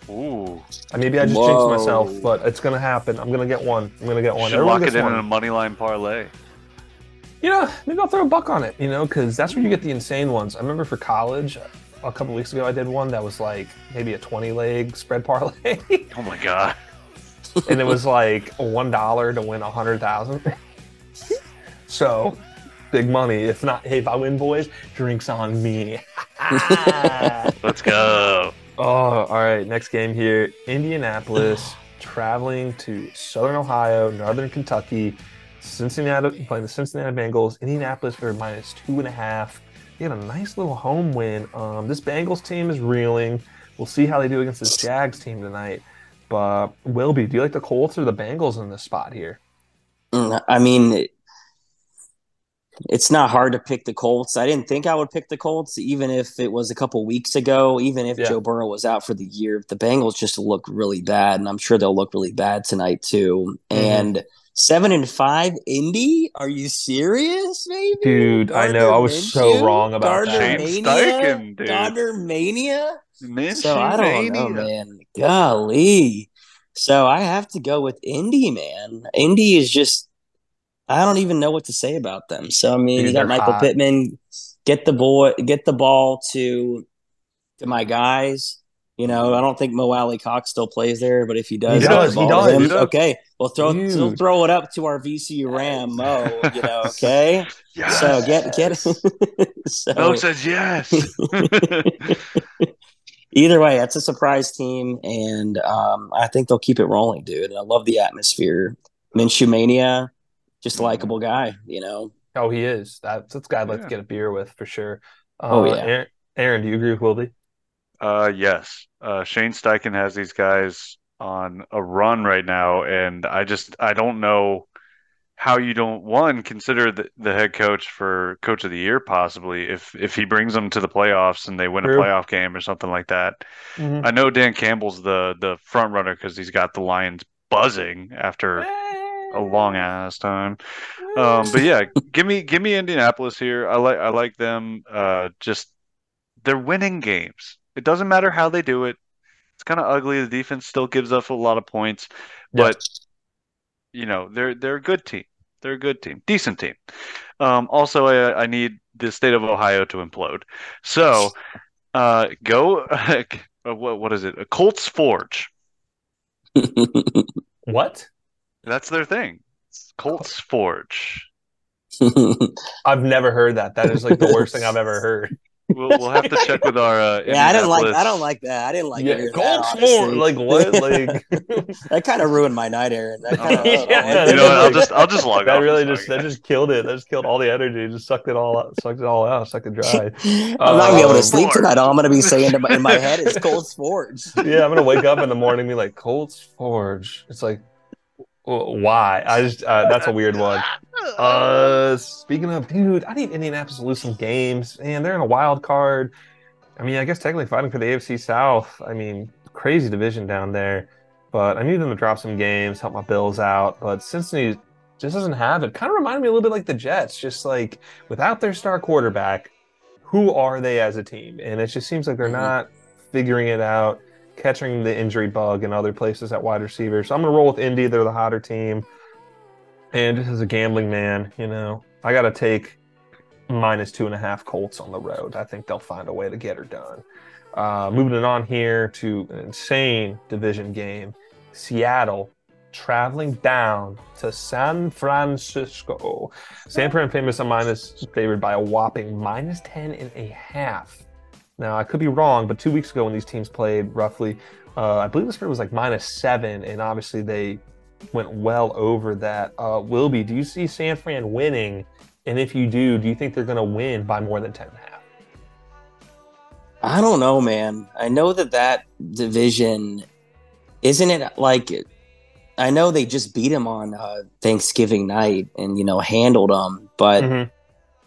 Ooh. Maybe I just Whoa. jinxed myself, but it's going to happen. I'm going to get one. I'm going to get one. You should lock it in, in a moneyline parlay. You know, maybe I'll throw a buck on it, you know, because that's where you get the insane ones. I remember for college, a couple weeks ago, I did one that was like maybe a twenty-leg spread parlay. Oh, my God. And it was like one dollar to win one hundred thousand dollars. So, big money. If not, hey, if I win, boys, drinks on me. Let's go. Oh, all right. Next game here. Indianapolis traveling to Southern Ohio, Northern Kentucky, Cincinnati, playing the Cincinnati Bengals. Indianapolis for minus two and a half. They had a nice little home win. Um, this Bengals team is reeling. We'll see how they do against this Jags team tonight. But, Wilby, do you like the Colts or the Bengals in this spot here? I mean, it's not hard to pick the Colts. I didn't think I would pick the Colts, even if it was a couple weeks ago, even if yeah. Joe Burrow was out for the year. The Bengals just look really bad, and I'm sure they'll look really bad tonight too. Mm-hmm. And seven and five, Indy? Are you serious, maybe? Dude, Gardner I know. I was Minshew? so wrong about Gardner that. Shane Steichen, dude. Gardner Mania? Minshew so I don't know, man. Golly. So I have to go with Indy, man. Indy is just – I don't even know what to say about them. So, I mean, Dude, you got Michael hot. Pittman. Get the boy, get the ball to to my guys. You know, I don't think Mo Alley Cox still plays there, but if he does, he does. He does, he does. Okay, well, throw we'll throw it up to our V C U Ram, Mo. You know, okay. Yes. So get get. so. Mo says yes. Either way, it's a surprise team, and um, I think they'll keep it rolling, dude. And I love the atmosphere. Minshew Mania, just a likable guy, you know. Oh, he is. That's, that's a guy I'd like yeah. to get a beer with for sure. Uh, oh, yeah. Aaron, Aaron, do you agree with Wilby? Uh, yes. Uh, Shane Steichen has these guys on a run right now, and I just I don't know how you don't, one, consider the, the head coach for coach of the year, possibly, if if he brings them to the playoffs and they win True. a playoff game or something like that. Mm-hmm. I know Dan Campbell's the, the front runner because he's got the Lions buzzing after a long-ass time. Um, but, yeah, give me give me Indianapolis here. I, li- I like them. Uh, just they're winning games. It doesn't matter how they do it. It's kind of ugly. The defense still gives up a lot of points. But yeah. – You know, they're they're a good team. They're a good team. Decent team. Um, also, I, I need the state of Ohio to implode. So, uh, go uh, what, what is it? A Colts Forge. What? That's their thing. It's Colts Forge. I've never heard that. That is like the worst thing I've ever heard. We'll, we'll have to check with our. Uh, yeah, I didn't like. I don't like that. I didn't like. Yeah, Colts Forge. Like what? Like that kind of ruined my night, Aaron. That kind of. Uh, yeah, you know, I'll just I'll just log that off. Really just, that just killed it. That just killed all the energy. Just sucked it all out. Sucked it all out. Sucked it dry. I'm uh, not gonna be able to sleep tonight. All I'm gonna be saying to my, in my head is Colts Forge. Yeah, I'm gonna wake up in the morning and be like Colts Forge. It's like. Why? I just uh, that's a weird one. Uh, speaking of, dude, I need Indianapolis to lose some games, man. They're in a wild card. I mean, I guess technically fighting for the A F C South. I mean, crazy division down there. but I'm even to drop some games, help my Bills out. But Cincinnati just doesn't have it. Kind of reminded me a little bit like the Jets, just like without their star quarterback, who are they as a team? And it just seems like they're mm-hmm. not figuring it out, catching the injury bug in other places at wide receiver. So I'm going to roll with Indy. They're the hotter team. And just as a gambling man, you know, I got to take minus two and a half Colts on the road. I think they'll find a way to get her done. Uh, moving it on here to an insane division game. Seattle traveling down to San Francisco. San Fran famous a minus favored by a whopping minus ten and a half. Now, I could be wrong, but two weeks ago when these teams played roughly, uh, I believe the spread was like minus seven, and obviously they went well over that. Uh, Wilby, do you see San Fran winning? And if you do, do you think they're going to win by more than ten and a half? I don't know, man. I know that that division, isn't it like, I know they just beat them on uh, Thanksgiving night and, you know, handled them, but mm-hmm.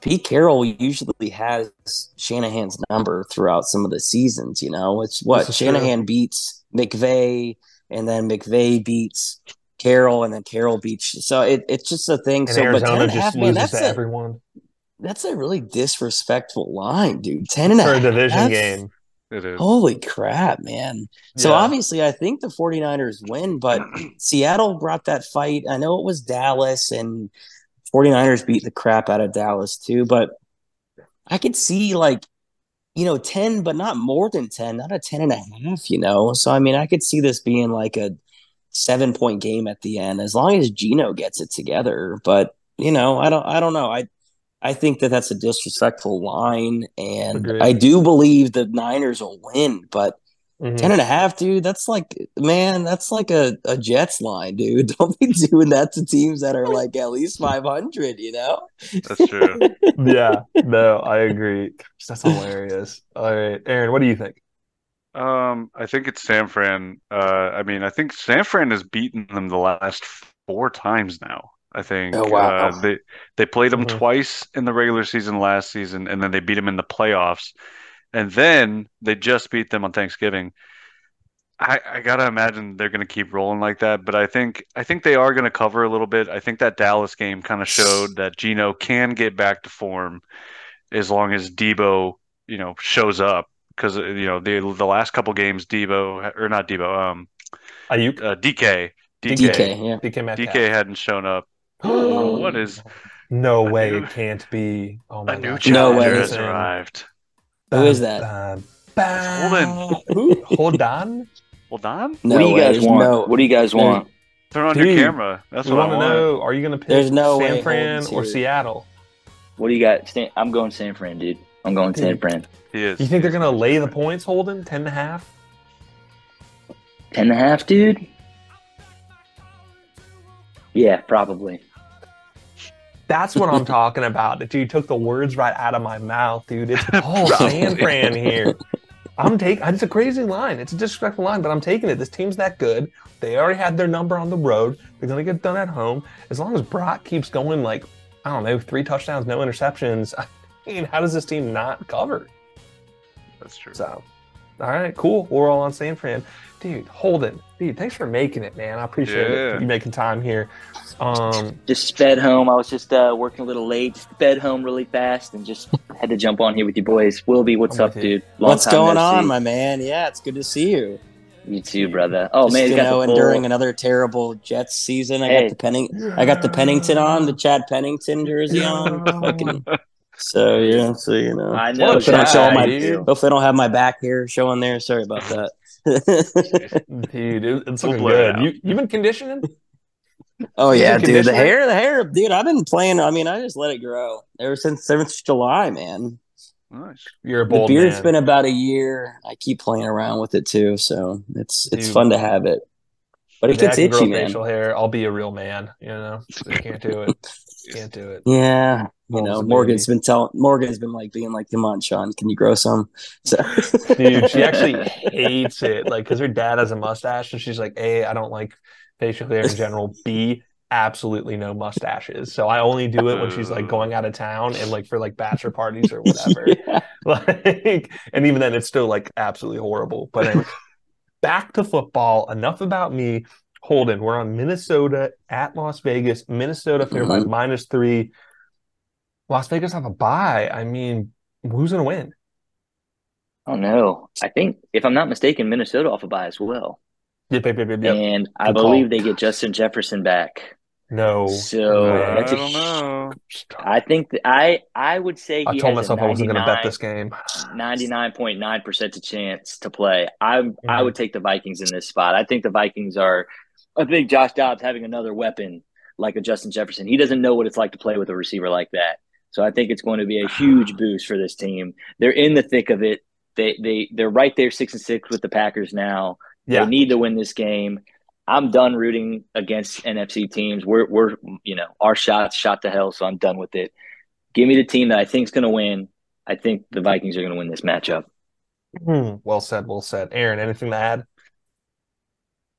Pete Carroll usually has Shanahan's number throughout some of the seasons, you know? It's what? Shanahan true. beats McVay, and then McVay beats Carroll, and then Carroll beats. So it, it's just a thing. And so, Arizona but half, just man, loses to a, everyone. That's a really disrespectful line, dude. ten and a half. For a division game. It is. Holy crap, man. So yeah. Obviously I think the 49ers win, but Seattle brought that fight. I know it was Dallas, and 49ers beat the crap out of Dallas too, but I could see like, you know, ten, but not more than ten, not a ten and a half, you know? So, I mean, I could see this being like a seven point game at the end, as long as Gino gets it together. But, you know, I don't, I don't know. I, I think that that's a disrespectful line, and agreed. I do believe the Niners will win, but mm-hmm. ten and a half, dude, that's like, man, that's like a, a Jets line, dude. Don't be doing that to teams that are like at least five hundred, you know? That's true. Yeah, no, I agree. That's hilarious. All right, Aaron, what do you think? Um, I think it's San Fran. Uh, I mean, I think San Fran has beaten them the last four times now. I think oh, wow. uh, they they played them mm-hmm. twice in the regular season last season, and then they beat them in the playoffs, and then they just beat them on Thanksgiving. I, I gotta imagine they're gonna keep rolling like that, but I think I think they are gonna cover a little bit. I think that Dallas game kind of showed that Geno can get back to form as long as Debo, you know, shows up, because you know the the last couple games Debo or not Debo, um, Ayuk, uh, D K, D K, D K, yeah. D K, D K hadn't shown up. Oh, what is? No way! New, it can't be. Oh my! A new challenger no has arrived. Who is that? Uh, Holden. Who? Hold on. Hold on. No what do you way. guys There's want? No. What do you guys want? Turn on Dude, your camera. That's what I want to know. Are you going to pick no San Fran or Seattle? What do you got? Stan- I'm going San Fran, dude. I'm going dude. San Fran. He is. You think they're going to lay the points, Holden? Ten and a half. Ten and a half, dude. Yeah, probably. That's what I'm talking about. That you took the words right out of my mouth, dude. It's all San Fran here. I'm taking. It's a crazy line. It's a disrespectful line, but I'm taking it. This team's that good. They already had their number on the road. They're gonna get done at home. As long as Brock keeps going, like I don't know, three touchdowns, no interceptions. I mean, how does this team not cover? That's true. So, all right, cool. We're all on San Fran, dude. Holden, dude, thanks for making it, man. I appreciate yeah. it. You making time here. Um, just sped home. I was just uh, working a little late. Sped home really fast and just had to jump on here with you boys. Wilby, what's oh up, dude? Long what's going no on, see. my man? Yeah, it's good to see you. You too, brother. Oh just, man, you, you got know, and during another terrible Jets season, I hey. got the Penning. I got the Pennington on, the Chad Pennington jersey on. Fucking. So yeah, so you know. I know. If I don't my, if I don't have my back here showing there, sorry about that. Dude, it, it's looking good. Out. You you been conditioning? Oh yeah, dude. The hair, the hair, dude. I've been playing. I mean, I just let it grow ever since seventh of July, man. Nice. You're a bold the beard's man. Been about a year. I keep playing around with it too, so it's dude. it's fun to have it. But it yeah, gets I can itchy, grow man. Facial hair. I'll be a real man. You know, I can't do it. Can't do it. Yeah, you know, Morgan's been telling. Morgan's been like being like, "Come on, Sean, can you grow some?" So. Dude, she actually hates it, like, because her dad has a mustache, and she's like, "A, I don't like facial hair in general. B, absolutely no mustaches. So I only do it when she's like going out of town and like for like bachelor parties or whatever. yeah. Like, and even then, it's still like absolutely horrible. But anyway, back to football. Enough about me. Holden, we're on Minnesota at Las Vegas. Minnesota favorite mm-hmm. minus three. Las Vegas have a bye. I mean, who's going to win? Oh, no. I think, if I'm not mistaken, Minnesota off a bye as well. Yep, yep, yep, yep. And I Good believe call. They get Justin Jefferson back. No. So no, that's a, I don't know. I think – I I would say he I told has myself I wasn't going to bet this game. ninety-nine point nine percent to chance to play. I mm. I would take the Vikings in this spot. I think the Vikings are – I think Josh Dobbs having another weapon like a Justin Jefferson. He doesn't know what it's like to play with a receiver like that. So I think it's going to be a huge boost for this team. They're in the thick of it. They, they, they're right there six and six with the Packers now. Yeah. They need to win this game. I'm done rooting against N F C teams. We're, we're, you know, our shots shot to hell, so I'm done with it. Give me the team that I think is going to win. I think the Vikings are going to win this matchup. Mm, well said, well said. Aaron, anything to add?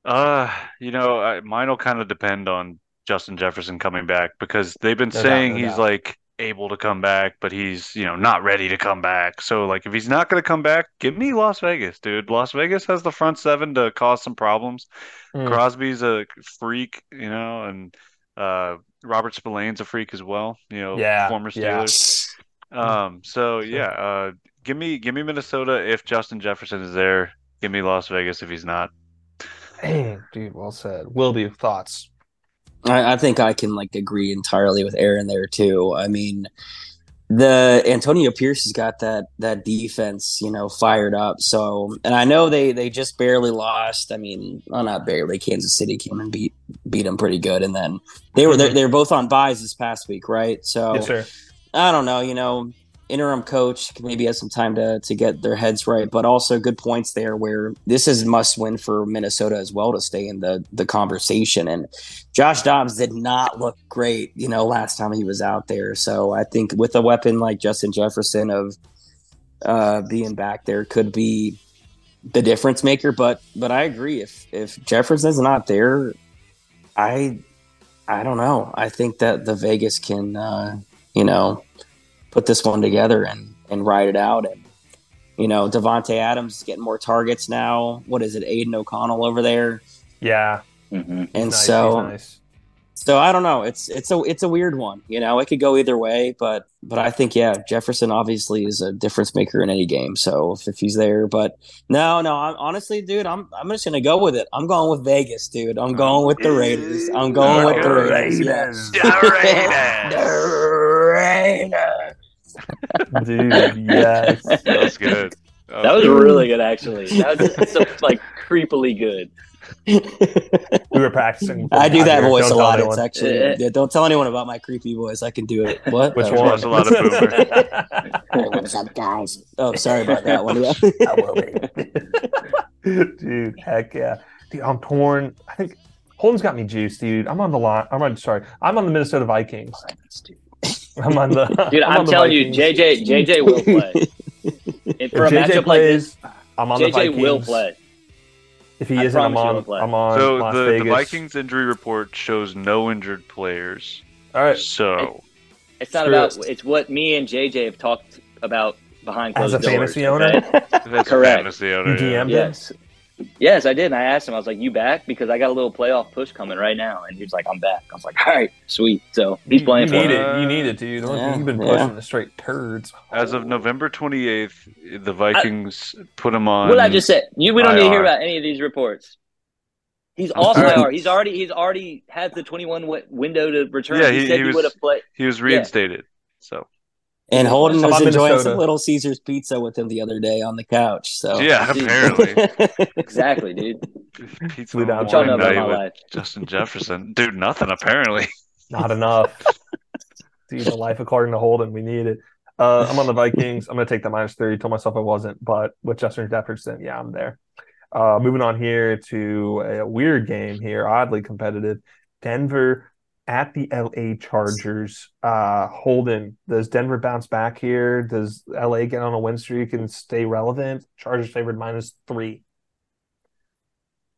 Uh, you know, I, mine will kind of depend on Justin Jefferson coming back because they've been no saying doubt, no he's doubt. like able to come back, but he's, you know, not ready to come back. So, like, if he's not going to come back, give me Las Vegas, dude. Las Vegas has the front seven to cause some problems. Mm. Crosby's a freak, you know, and uh, Robert Spillane's a freak as well, you know, yeah. former Steelers. Yeah. Um, so, yeah, uh, give me give me Minnesota if Justin Jefferson is there. Give me Las Vegas if he's not. Dang, dude, well said. Will, do you have thoughts? I think I can like agree entirely with Aaron there too. I mean, the Antonio Pierce has got that that defense, you know, fired up. So, and I know they they just barely lost. I mean, well, not barely. Kansas City came and beat beat them pretty good, and then they were they're, they're both on buys this past week, right? So, yes, sir. I don't know. You know, interim coach maybe has some time to to get their heads right, but also good points there where this is must win for Minnesota as well to stay in the the conversation. And Josh Dobbs did not look great, you know, last time he was out there. So I think with a weapon like Justin Jefferson of uh, being back there could be the difference maker. But but I agree if if Jefferson's not there, I I don't know. I think that the Vegas can uh, you know. put this one together and, and ride it out. And, you know, Devontae Adams is getting more targets now. What is it? Aiden O'Connell over there. Yeah. Mm-hmm. And nice, so, nice. so I don't know. It's, it's a, it's a weird one, you know, it could go either way, but, but I think, yeah, Jefferson obviously is a difference maker in any game. So if, if he's there, but no, no, I'm, honestly, dude, I'm, I'm just going to go with it. I'm going with Vegas, dude. I'm going with the Raiders. I'm going the with the Raiders. Raiders. Yeah. The Raiders. The Raiders. Dude, yes, that was good. That, that was, was really good, actually. That was so, like creepily good. We were practicing. I do that here. voice don't a lot. Anyone. It's actually yeah. Yeah, don't tell anyone about my creepy voice. I can do it. What? Which one? Was a lot of boomer. What's up, guys? Oh, sorry about that one. I will be. Dude, heck yeah. Dude, I'm torn. I think Holden's got me juiced, dude. I'm on the line. I'm on. Sorry, I'm on the Minnesota Vikings. Dude. I'm on the dude. I'm, I'm telling you, J J, J J will play. If for if a J J matchup plays, like this, I'm on J J the Vikings. J J will play. If he I isn't, I'm on. I'm on. So Las the, Vegas. the Vikings injury report shows no injured players. All right. So it's, it's not about. It. It's what me and J J have talked about behind closed doors. As a fantasy doors, owner, right? That's correct. A fantasy owner, you D M'd yeah. yes. yes, I did. And I asked him. I was like, "You back?" Because I got a little playoff push coming right now, and he was like, "I'm back." I was like, "All right, sweet." So he's playing. You need it. it. You need it, dude. Yeah, You've been yeah. pushing the straight turds. As of November twenty-eighth, the Vikings I, put him on. What did I just say? You, we don't I R. need to hear about any of these reports. He's also I R. He's already. He's already had the twenty-one w- window to return. Yeah, he, he said he, he would have played. He was reinstated. Yeah. So. And Holden was Minnesota. enjoying some Little Caesars pizza with him the other day on the couch. So yeah, apparently, exactly, dude. Pizza with life. Justin Jefferson, dude. Nothing apparently. Not enough. Dude, the life according to Holden, we need it. Uh, I'm on the Vikings. I'm going to take the minus three. Told myself I wasn't, but with Justin Jefferson, yeah, I'm there. Uh, moving on here to a weird game here, oddly competitive. Denver at the L A Chargers. Uh, Holden, does Denver bounce back here? Does L A get on a win streak and stay relevant? Chargers favored minus three.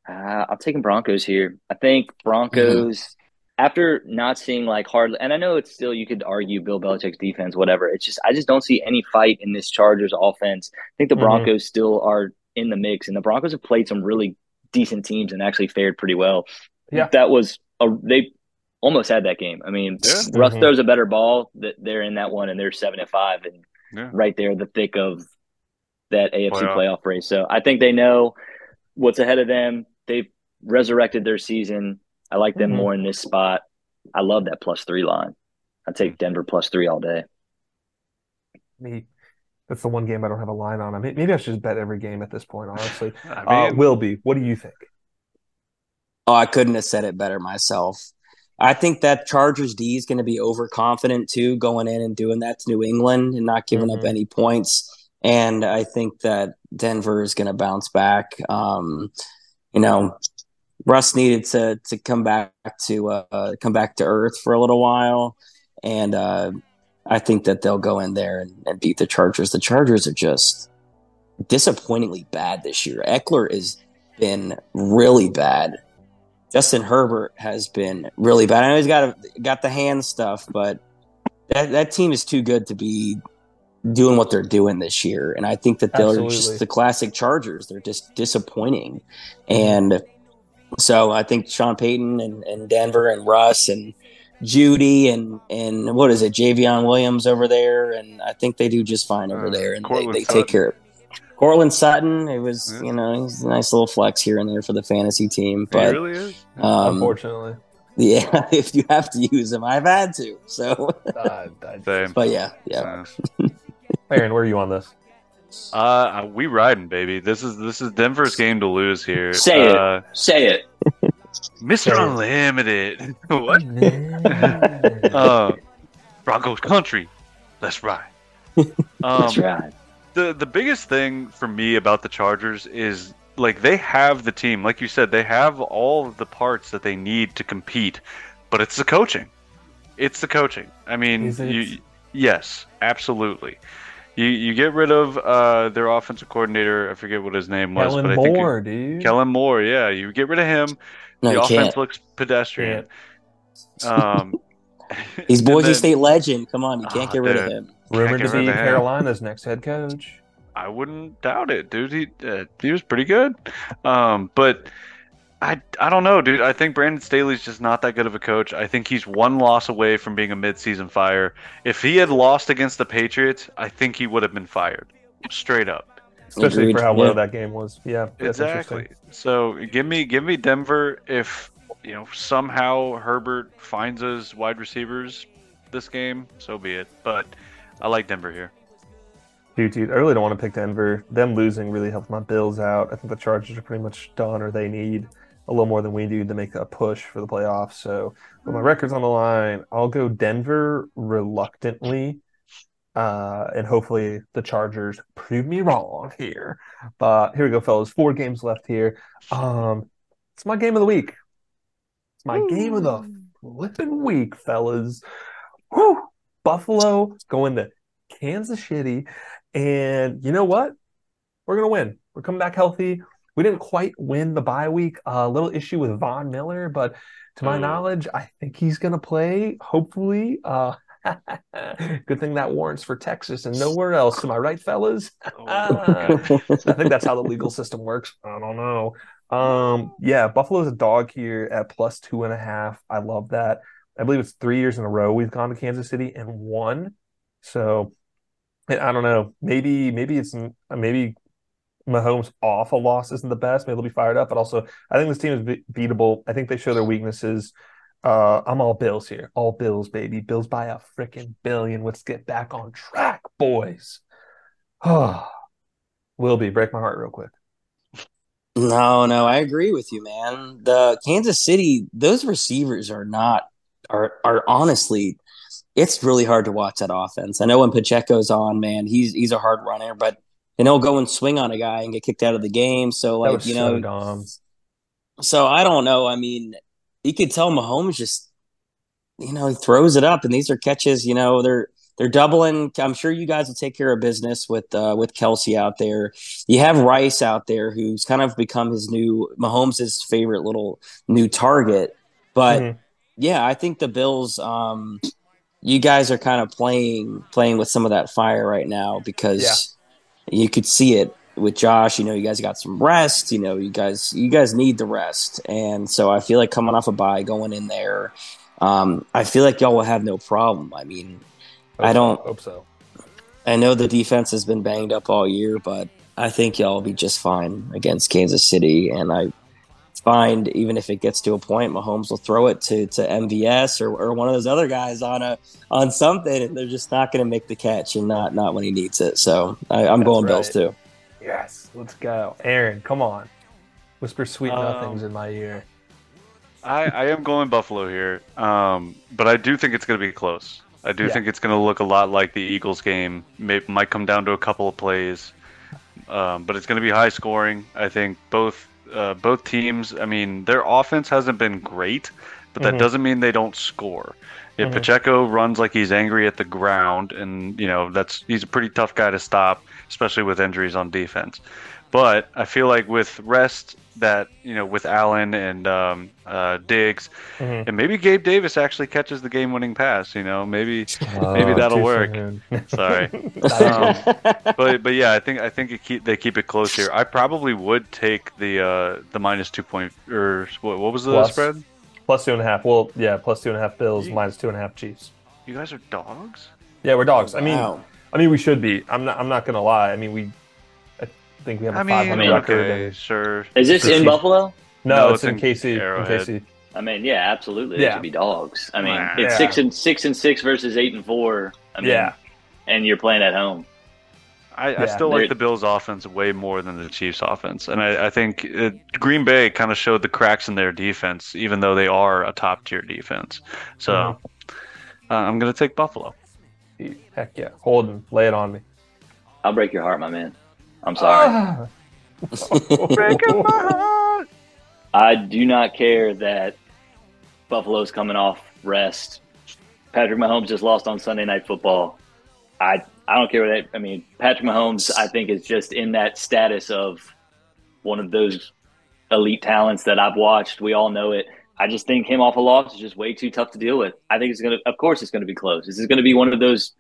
Uh, I'm taking Broncos here. I think Broncos, mm-hmm. after not seeing like hard, and I know it's still, you could argue Bill Belichick's defense, whatever. It's just, I just don't see any fight in this Chargers offense. I think the Broncos mm-hmm. still are in the mix, and the Broncos have played some really decent teams and actually fared pretty well. Yeah, that was a, they almost had that game. I mean, yeah. Russ mm-hmm. throws a better ball. That they're in that one, and they're seven and five, and yeah. right there, the thick of that A F C playoff. playoff race. So I think they know what's ahead of them. They've resurrected their season. I like them mm-hmm. more in this spot. I love that plus three line. I take Denver plus three all day. Me. That's the one game I don't have a line on. I mean, maybe I should just bet every game at this point, honestly. I mean, uh, will be. What do you think? Oh, I couldn't have said it better myself. I think that Chargers D is going to be overconfident, too, going in and doing that to New England and not giving mm-hmm. up any points. And I think that Denver is going to bounce back. Um, you know, Russ needed to to come back to uh, come back to earth for a little while, and uh, I think that they'll go in there and, and beat the Chargers. The Chargers are just disappointingly bad this year. Eckler has been really bad. Justin Herbert has been really bad. I know he's got a, got the hand stuff, but that that team is too good to be doing what they're doing this year, and I think that they're Absolutely. just the classic Chargers. They're just disappointing, and so I think Sean Payton and, and Denver and Russ and Judy and and what is it, Javion Williams over there, and I think they do just fine over uh, there, and Cortland they, they take care of Cortland Sutton. It was yeah. you know, he's a nice little flex here and there for the fantasy team, but he really is. Um, unfortunately, yeah, if you have to use him, I've had to. So, uh, but yeah, yeah. Uh, Aaron, where are you on this? Uh, we riding, baby. This is this is Denver's game to lose here. Say uh, it. Say it. Mister Unlimited. What? uh, Broncos country. Let's ride. Um, Let's ride. The, the biggest thing for me about the Chargers is, like, they have the team. Like you said, they have all of the parts that they need to compete. But it's the coaching. It's the coaching. I mean, you, yes, absolutely. You you get rid of uh, their offensive coordinator. I forget what his name was. Kellen but I think Moore, it, dude. Kellen Moore, yeah. You get rid of him. No, the offense can't. looks pedestrian. Um, He's Boise then, State legend. Come on, you can't uh, get rid dude, of him. Rumored to be Carolina's him. next head coach. I wouldn't doubt it, dude. He uh, he was pretty good. Um, but I, I don't know, dude. I think Brandon Staley's just not that good of a coach. I think he's one loss away from being a midseason fire. If he had lost against the Patriots, I think he would have been fired, straight up. Especially Agreed. for how low yeah. that game was. Yeah, exactly. So give me give me Denver. If you know somehow Herbert finds us wide receivers this game, so be it. But I like Denver here. Dude, dude, I really don't want to pick Denver. Them losing really helped my Bills out. I think the Chargers are pretty much done, or they need a little more than we do to make a push for the playoffs. So with my record's on the line, I'll go Denver reluctantly. Uh, and hopefully the Chargers prove me wrong here. But here we go, fellas. Four games left here. Um, it's my game of the week. It's my Ooh. game of the flipping week, fellas. Whew! Buffalo going to Kansas City. And you know what? We're going to win. We're coming back healthy. We didn't quite win the bye week. A uh, little issue with Von Miller, but to my mm. knowledge, I think he's going to play, hopefully. Uh, good thing that warrants for Texas and nowhere else. Am I right, fellas? Oh, I think that's how the legal system works. I don't know. Um, yeah, Buffalo's a dog here at plus two and a half. I love that. I believe it's three years in a row we've gone to Kansas City and won. So, I don't know. Maybe, maybe it's – maybe – Mahomes off a loss isn't the best. Maybe they'll be fired up, but also I think this team is be- beatable. I think they show their weaknesses. Uh, I'm all Bills here. All Bills, baby. Bills by a freaking billion. Let's get back on track, boys. Oh, will be. Break my heart real quick. No, no, I agree with you, man. The Kansas City, those receivers are not, are, are honestly, it's really hard to watch that offense. I know when Pacheco's on, man, he's, he's a hard runner, but and he'll go and swing on a guy and get kicked out of the game. So, like, that was you know, so, dumb. so I don't know. I mean, you could tell Mahomes just, you know, he throws it up, and these are catches. You know, they're they're doubling. I'm sure you guys will take care of business with uh, with Kelsey out there. You have Rice out there, who's kind of become his new Mahomes' favorite little new target. But mm-hmm. yeah, I think the Bills. Um, you guys are kind of playing playing with some of that fire right now because. Yeah. You could see it. with Josh, you know, you guys got some rest, you know, you guys, you guys need the rest. And so I feel like coming off a bye, going in there, um, I feel like y'all will have no problem. I mean, I, I don't hope so. I know the defense has been banged up all year, but I think y'all will be just fine against Kansas City. And I find even if it gets to a point, Mahomes will throw it to, to M V S or, or one of those other guys on a, on something, and they're just not going to make the catch and not, not when he needs it. So I, I'm That's going right. Bills too. Yes, let's go. Aaron, come on. Whisper sweet um, nothings in my ear. I, I am going Buffalo here, um, but I do think it's going to be close. I do yeah. think it's going to look a lot like the Eagles game. May, might come down to a couple of plays, um, but it's going to be high scoring. I think both uh, both teams, I mean, their offense hasn't been great, but that mm-hmm. doesn't mean they don't score. If mm-hmm. Pacheco runs like he's angry at the ground, and, you know, that's he's a pretty tough guy to stop, especially with injuries on defense. But I feel like with rest that, you know, with Allen and um, uh, Diggs, mm-hmm. and maybe Gabe Davis actually catches the game-winning pass, you know, maybe oh, maybe that'll work. Sorry. um, but but yeah, I think I think it keep, they keep it close here. I probably would take the uh, the minus two point or what, what was the plus, spread? Plus two and a half. Well, yeah, plus two and a half Bills, you, minus two and a half Chiefs. You guys are dogs? Yeah, we're dogs. I mean. Wow. I mean, we should be. I'm not. I'm not gonna lie. I mean, we. I think we have a five hundred I mean, record. Okay, sure. Is this in Buffalo? No, no it's, it's in K C. In K C. I mean, yeah, absolutely. Yeah. It should be dogs. I mean, yeah. it's six and six and six versus eight and four. I mean, yeah. And you're playing at home. I, yeah. I still They're, like the Bills' offense way more than the Chiefs' offense, and I, I think it, Green Bay kind of showed the cracks in their defense, even though they are a top-tier defense. So, mm-hmm. uh, I'm gonna take Buffalo. Heck yeah. Hold him. Lay it on me. I'll break your heart, my man. I'm sorry. Ah. Break my heart. I do not care that Buffalo's coming off rest. Patrick Mahomes just lost on Sunday Night Football. I I don't care what that – I mean, Patrick Mahomes, I think, is just in that status of one of those elite talents that I've watched. We all know it. I just think him off a loss is just way too tough to deal with. I think it's going to, of course, it's going to be close. This is going to be one of those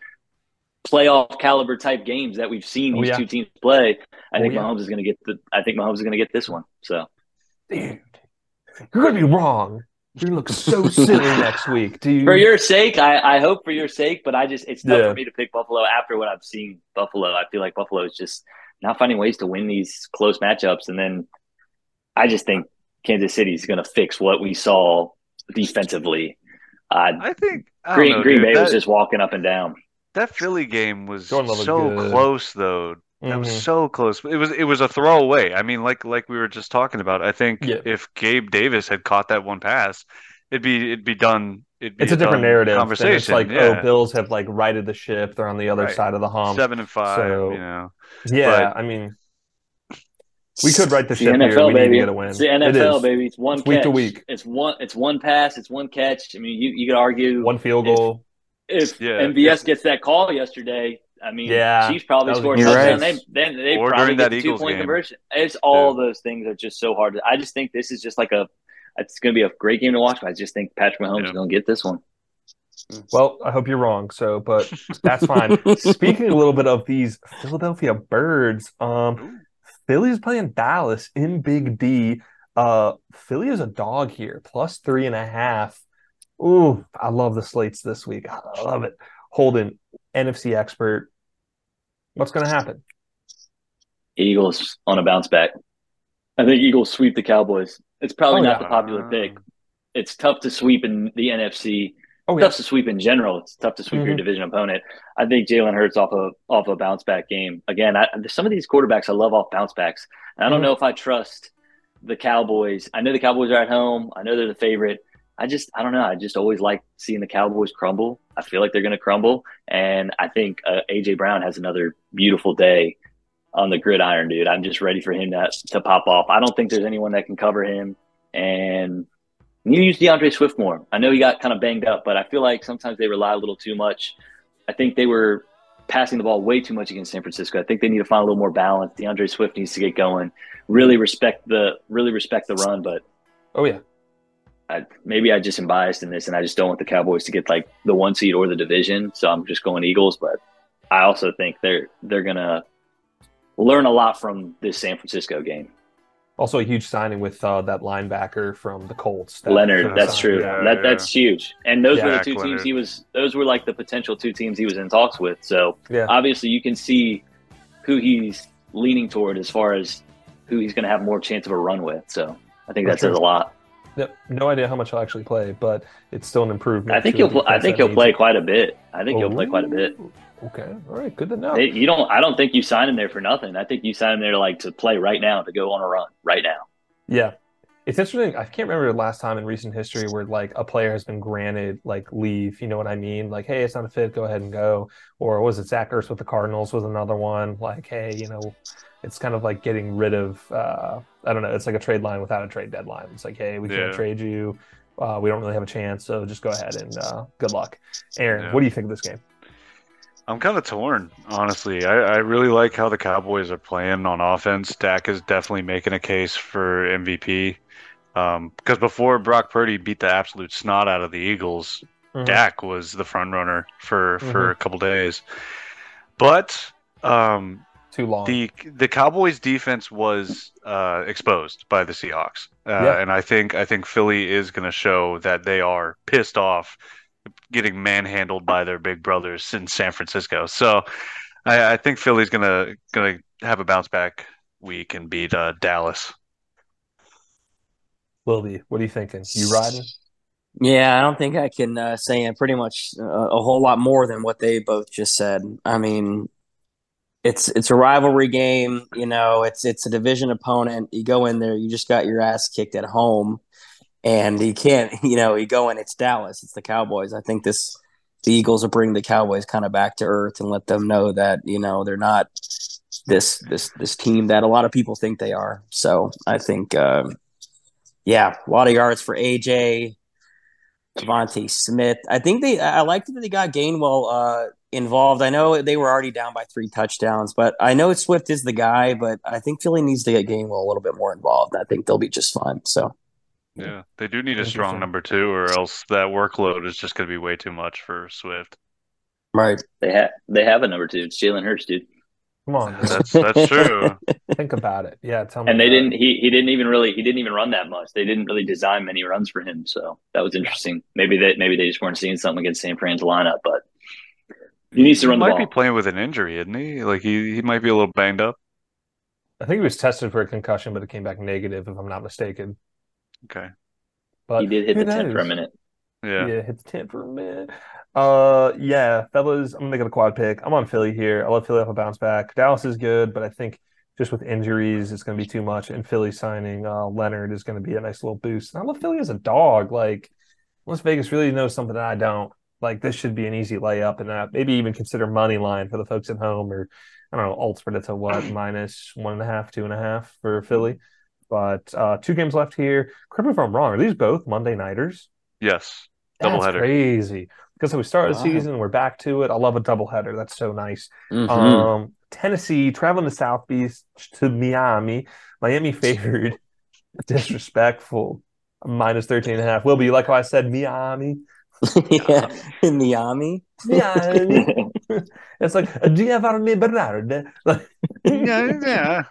playoff caliber type games that we've seen these oh, yeah. two teams play. I oh, think yeah. Mahomes is going to get the, I think Mahomes is going to get this one. So, dude, you're going to be wrong. You're going to look so silly next week, dude. For your sake, I, I hope for your sake, but I just, it's tough yeah. for me to pick Buffalo after what I've seen Buffalo. I feel like Buffalo is just not finding ways to win these close matchups. And then I just think, Kansas City is going to fix what we saw defensively. Uh, I think I Green, know, Green Bay that, was just walking up and down. That Philly game was so good. close, though. That mm-hmm. was so close. It was it was a throwaway. I mean, like like we were just talking about. I think yeah. if Gabe Davis had caught that one pass, it'd be it'd be done. It'd be it's a, a different narrative. Conversation. It's like yeah. oh, Bills have like righted the ship. They're on the other right. side of the hump. Seven and five. So, you know. Yeah, but, I mean. We could write the ship here. We need to get a win. It's the N F L, baby. It's one catch. Week to week. It's one. It's one pass. It's one catch. I mean, you, you could argue one field goal. If, if yeah. M V S gets that call yesterday, I mean, yeah. Chiefs probably scored a touchdown. They then they or probably get a two point conversion. It's all yeah. those things are just so hard. I just think this is just like a. It's going to be a great game to watch, but I just think Patrick Mahomes yeah. is going to get this one. Well, I hope you're wrong. So, but that's fine. Speaking a little bit of these Philadelphia Birds, um. Philly is playing Dallas in Big D. Uh, Philly is a dog here, plus three and a half. Ooh, I love the slates this week. I love it. Holden, N F C expert. What's going to happen? Eagles on a bounce back. I think Eagles sweep the Cowboys. It's probably oh, not yeah. the popular pick. It's tough to sweep in the N F C. Oh, yeah. Tough to sweep in general. It's tough to sweep mm-hmm. your division opponent. I think Jalen Hurts off a off a bounce back game. Again, I, some of these quarterbacks I love off bounce backs. And I don't mm-hmm. know if I trust the Cowboys. I know the Cowboys are at home. I know they're the favorite. I just I don't know. I just always like seeing the Cowboys crumble. I feel like they're going to crumble, and I think uh, A J. Brown has another beautiful day on the gridiron, dude. I'm just ready for him to to pop off. I don't think there's anyone that can cover him, and. You use DeAndre Swift more. I know he got kind of banged up, but I feel like sometimes they rely a little too much. I think they were passing the ball way too much against San Francisco. I think they need to find a little more balance. DeAndre Swift needs to get going. Really respect the really respect the run, but oh yeah, I, maybe I just am biased in this, and I just don't want the Cowboys to get like the one seed or the division. So I'm just going Eagles, but I also think they're they're gonna learn a lot from this San Francisco game. Also a huge signing with uh, that linebacker from the Colts. That Leonard, that's true. Yeah, that yeah. That's huge. And those yeah, were the two Leonard. teams he was – those were like the potential two teams he was in talks with. So, yeah. obviously you can see who he's leaning toward as far as who he's going to have more chance of a run with. So, I think that says a lot. Yep. No idea how much he'll actually play, but it's still an improvement. I think he'll. Pl- I think he'll play quite a bit. I think oh, he'll play quite a bit. Okay, all right, good to know. It, you don't. I don't think you sign him there for nothing. I think you sign him there like to play right now, to go on a run right now. Yeah, it's interesting. I can't remember the last time in recent history where like a player has been granted like leave. You know what I mean? Like, hey, it's not a fit. Go ahead and go. Or was it Zach Ertz with the Cardinals was another one? Like, hey, you know. It's kind of like getting rid of, uh, I don't know, it's like a trade line without a trade deadline. It's like, hey, we can't yeah. trade you. Uh, we don't really have a chance, so just go ahead and uh, good luck. Aaron, yeah. what do you think of this game? I'm kind of torn, honestly. I, I really like how the Cowboys are playing on offense. Dak is definitely making a case for M V P. Um, because before Brock Purdy beat the absolute snot out of the Eagles, mm-hmm. Dak was the front runner for, for mm-hmm. a couple days. But... Um, Too long. The the Cowboys defense was uh, exposed by the Seahawks, uh, yeah. and I think I think Philly is going to show that they are pissed off getting manhandled by their big brothers in San Francisco. So I, I think Philly's going to going to have a bounce back week and beat uh, Dallas. Wilby, what are you thinking? You riding? Yeah, I don't think I can uh, say pretty much uh, a whole lot more than what they both just said. I mean. It's it's a rivalry game, you know, it's it's a division opponent. You go in there, you just got your ass kicked at home, and you can't, you know, you go in, it's Dallas, it's the Cowboys. I think this the Eagles will bring the Cowboys kind of back to earth and let them know that, you know, they're not this this this team that a lot of people think they are. So I think, uh, yeah, a lot of yards for A J, Devontae Smith. I think they, I liked that they got Gainwell, uh, involved. I know they were already down by three touchdowns, but I know Swift is the guy, but I think Philly needs to get Gainwell a little bit more involved. I think they'll be just fine. So, yeah, they do need a strong number two, or else that workload is just going to be way too much for Swift. Right. They have they have a number two. It's Jalen Hurts, dude. Come on, that's that's true. Think about it. Yeah, tell me. And they didn't. It. He he didn't even really. He didn't even run that much. They didn't really design many runs for him. So that was interesting. Maybe they maybe they just weren't seeing something against San Fran's lineup, but. He needs to run the ball. He might be playing with an injury, isn't he? Like, he, he might be a little banged up. I think he was tested for a concussion, but it came back negative, if I'm not mistaken. Okay. But he did hit the tent for a minute. Yeah. Yeah, hit the tent for a minute. Uh, yeah, fellas, I'm going to get a quad pick. I'm on Philly here. I love Philly off a bounce back. Dallas is good, but I think just with injuries, it's going to be too much. And Philly signing uh, Leonard is going to be a nice little boost. And I love Philly as a dog. Like, Las Vegas really knows something that I don't. Like, this should be an easy layup, and uh, maybe even consider money line for the folks at home, or I don't know, alternate to what, minus one and a half, two and a half for Philly. But uh, two games left here. Correct me if I'm wrong. Are these both Monday nighters? Yes, doubleheader. That's crazy. Because we start the wow. season, we're back to it. I love a doubleheader. That's so nice. Mm-hmm. Um, Tennessee traveling to South Beach to Miami. Miami favored. Disrespectful. Minus thirteen and a half. Will be like how I said, Miami. Yeah, in Miami. Miami. It's like Giovanni Bernard. Like, yeah, yeah.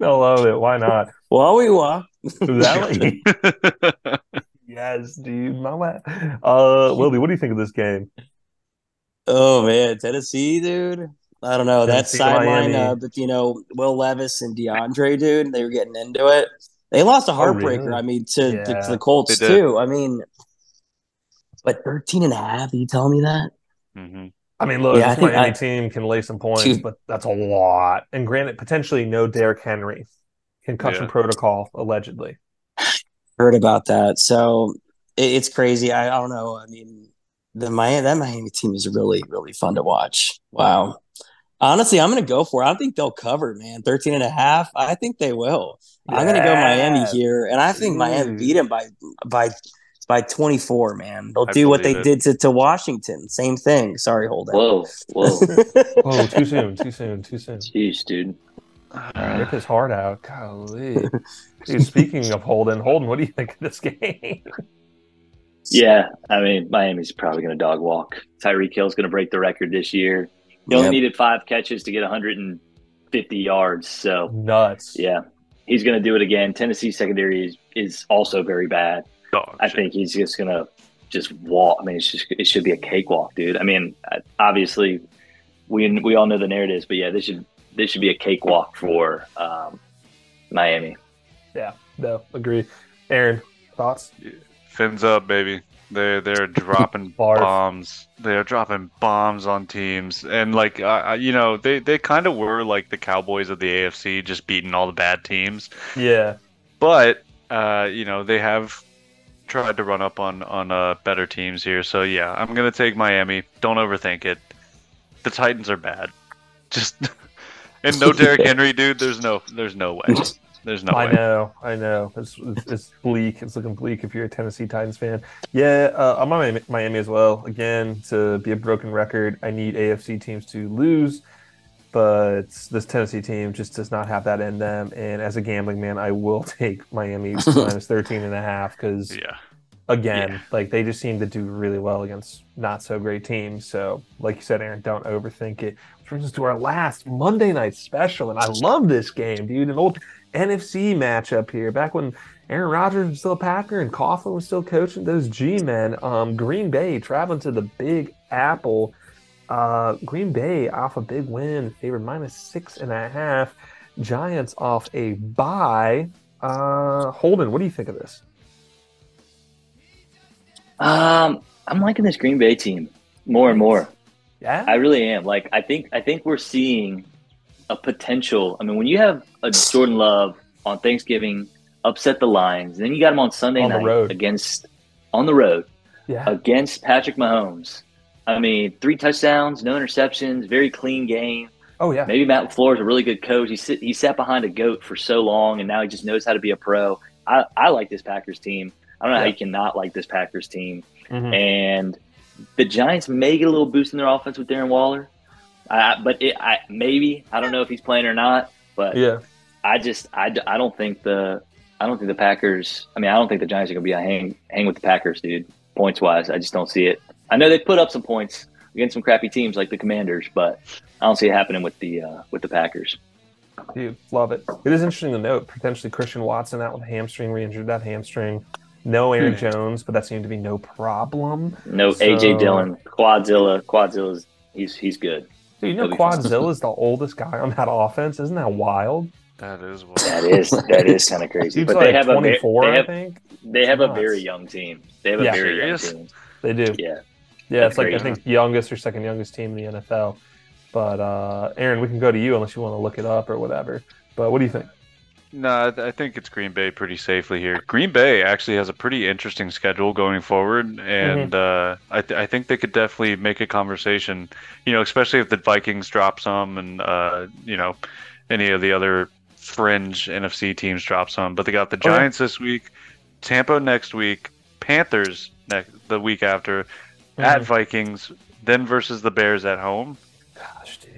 I love it. Why not? Well, we were. Yes, dude. Mama. Uh, Wilby, what do you think of this game? Oh man, Tennessee, dude. I don't know Tennessee, that sideline, uh, but you know, Will Levis and DeAndre, dude. They were getting into it. They lost a heartbreaker. Oh, really? I mean, to, yeah. to, to the Colts too. I mean. But thirteen and a half, are you telling me that? Mm-hmm. I mean, look, yeah, any I, team can lay some points, two, but that's a lot. And granted, potentially no Derek Henry. Concussion yeah. protocol, allegedly. Heard about that. So, it, it's crazy. I, I don't know. I mean, the Miami, that Miami team is really, really fun to watch. Wow. Honestly, I'm going to go for it. I think they'll cover, man. thirteen and a half, I think they will. Yeah. I'm going to go Miami here, and I think Miami beat them by by – by twenty-four, man. They'll I do what they it. did to, to Washington. Same thing. Sorry, hold on. Whoa, whoa. Whoa, too soon, too soon, too soon. Jeez, dude. Uh, rip his heart out. Golly. Dude, speaking of Holden, Holden, what do you think of this game? Yeah, I mean, Miami's probably going to dog walk. Tyreek Hill's going to break the record this year. He only yep. needed five catches to get 100 and fifty yards. So nuts. Yeah, he's going to do it again. Tennessee secondary is, is also very bad. Dog I shit. think he's just going to just walk. I mean, it's just, it should be a cakewalk, dude. I mean, obviously, we we all know the narratives, but yeah, this should this should be a cakewalk for um, Miami. Yeah, no, agree. Aaron, thoughts? Fins up, baby. They're, they're dropping bombs. They're dropping bombs on teams. And, like, uh, you know, they, they kind of were like the Cowboys of the A F C, just beating all the bad teams. Yeah. But, uh, you know, they have tried to run up on, on uh, better teams here. So, yeah, I'm going to take Miami. Don't overthink it. The Titans are bad. Just And no Derrick Henry, dude. There's no, there's no way. There's no I way. I know, I know. It's, it's it's bleak. It's looking bleak if you're a Tennessee Titans fan. Yeah, uh, I'm on Miami as well. Again, to be a broken record, I need A F C teams to lose, but this Tennessee team just does not have that in them. And as a gambling man, I will take Miami minus thirteen and a half because, yeah. again, yeah. like they just seem to do really well against not so great teams. So, like you said, Aaron, don't overthink it. Which brings us to our last Monday night special, and I love this game, dude. An old N F C matchup here. Back when Aaron Rodgers was still a Packer and Coughlin was still coaching those G-men, um, Green Bay traveling to the Big Apple. Uh, Green Bay off a big win, favored minus six and a half. Giants off a bye. Uh, Holden, what do you think of this? Um, I'm liking this Green Bay team more and more. Yeah, I really am. Like, I think I think we're seeing a potential. I mean, when you have a Jordan Love on Thanksgiving, upset the Lions, and then you got him on Sunday on night road. against on the road yeah. against Patrick Mahomes. I mean, three touchdowns, no interceptions, very clean game. Oh yeah. Maybe Matt LaFleur is a really good coach. He sit, he sat behind a goat for so long, and now he just knows how to be a pro. I, I like this Packers team. I don't know yeah. how you cannot like this Packers team. Mm-hmm. And the Giants may get a little boost in their offense with Darren Waller. I, but it, I, maybe I don't know if he's playing or not. But yeah. I just I, I don't think the I don't think the Packers. I mean, I don't think the Giants are going to be a hang hang with the Packers, dude. Points wise, I just don't see it. I know they put up some points against some crappy teams like the Commanders, but I don't see it happening with the uh, with the Packers. Dude, love it. It is interesting to note potentially Christian Watson out with a hamstring, re-injured that hamstring. No Aaron hmm. Jones, but that seemed to be no problem. No so... A J Dillon, Quadzilla, Quadzilla's he's he's good. Dude, you know Quadzilla is the oldest guy on that offense. Isn't that wild? That is wild. That is that is kind of crazy. He's but like they have twenty-four, a they have, I think. They have Nuts. a very young team. They have yeah. a very young team. They do. Yeah, yeah. That's it's like crazy. I think youngest or second youngest team in the N F L. But uh, Aaron, we can go to you unless you want to look it up or whatever. But what do you think? No, I think it's Green Bay pretty safely here. Green Bay actually has a pretty interesting schedule going forward, and mm-hmm. uh, I, th- I think they could definitely make a conversation. You know, especially if the Vikings drop some, and uh, you know, any of the other fringe N F C teams drop some. But they got the Giants okay. this week, Tampa next week, Panthers next the week after, mm-hmm. at Vikings, then versus the Bears at home. Gosh, dude.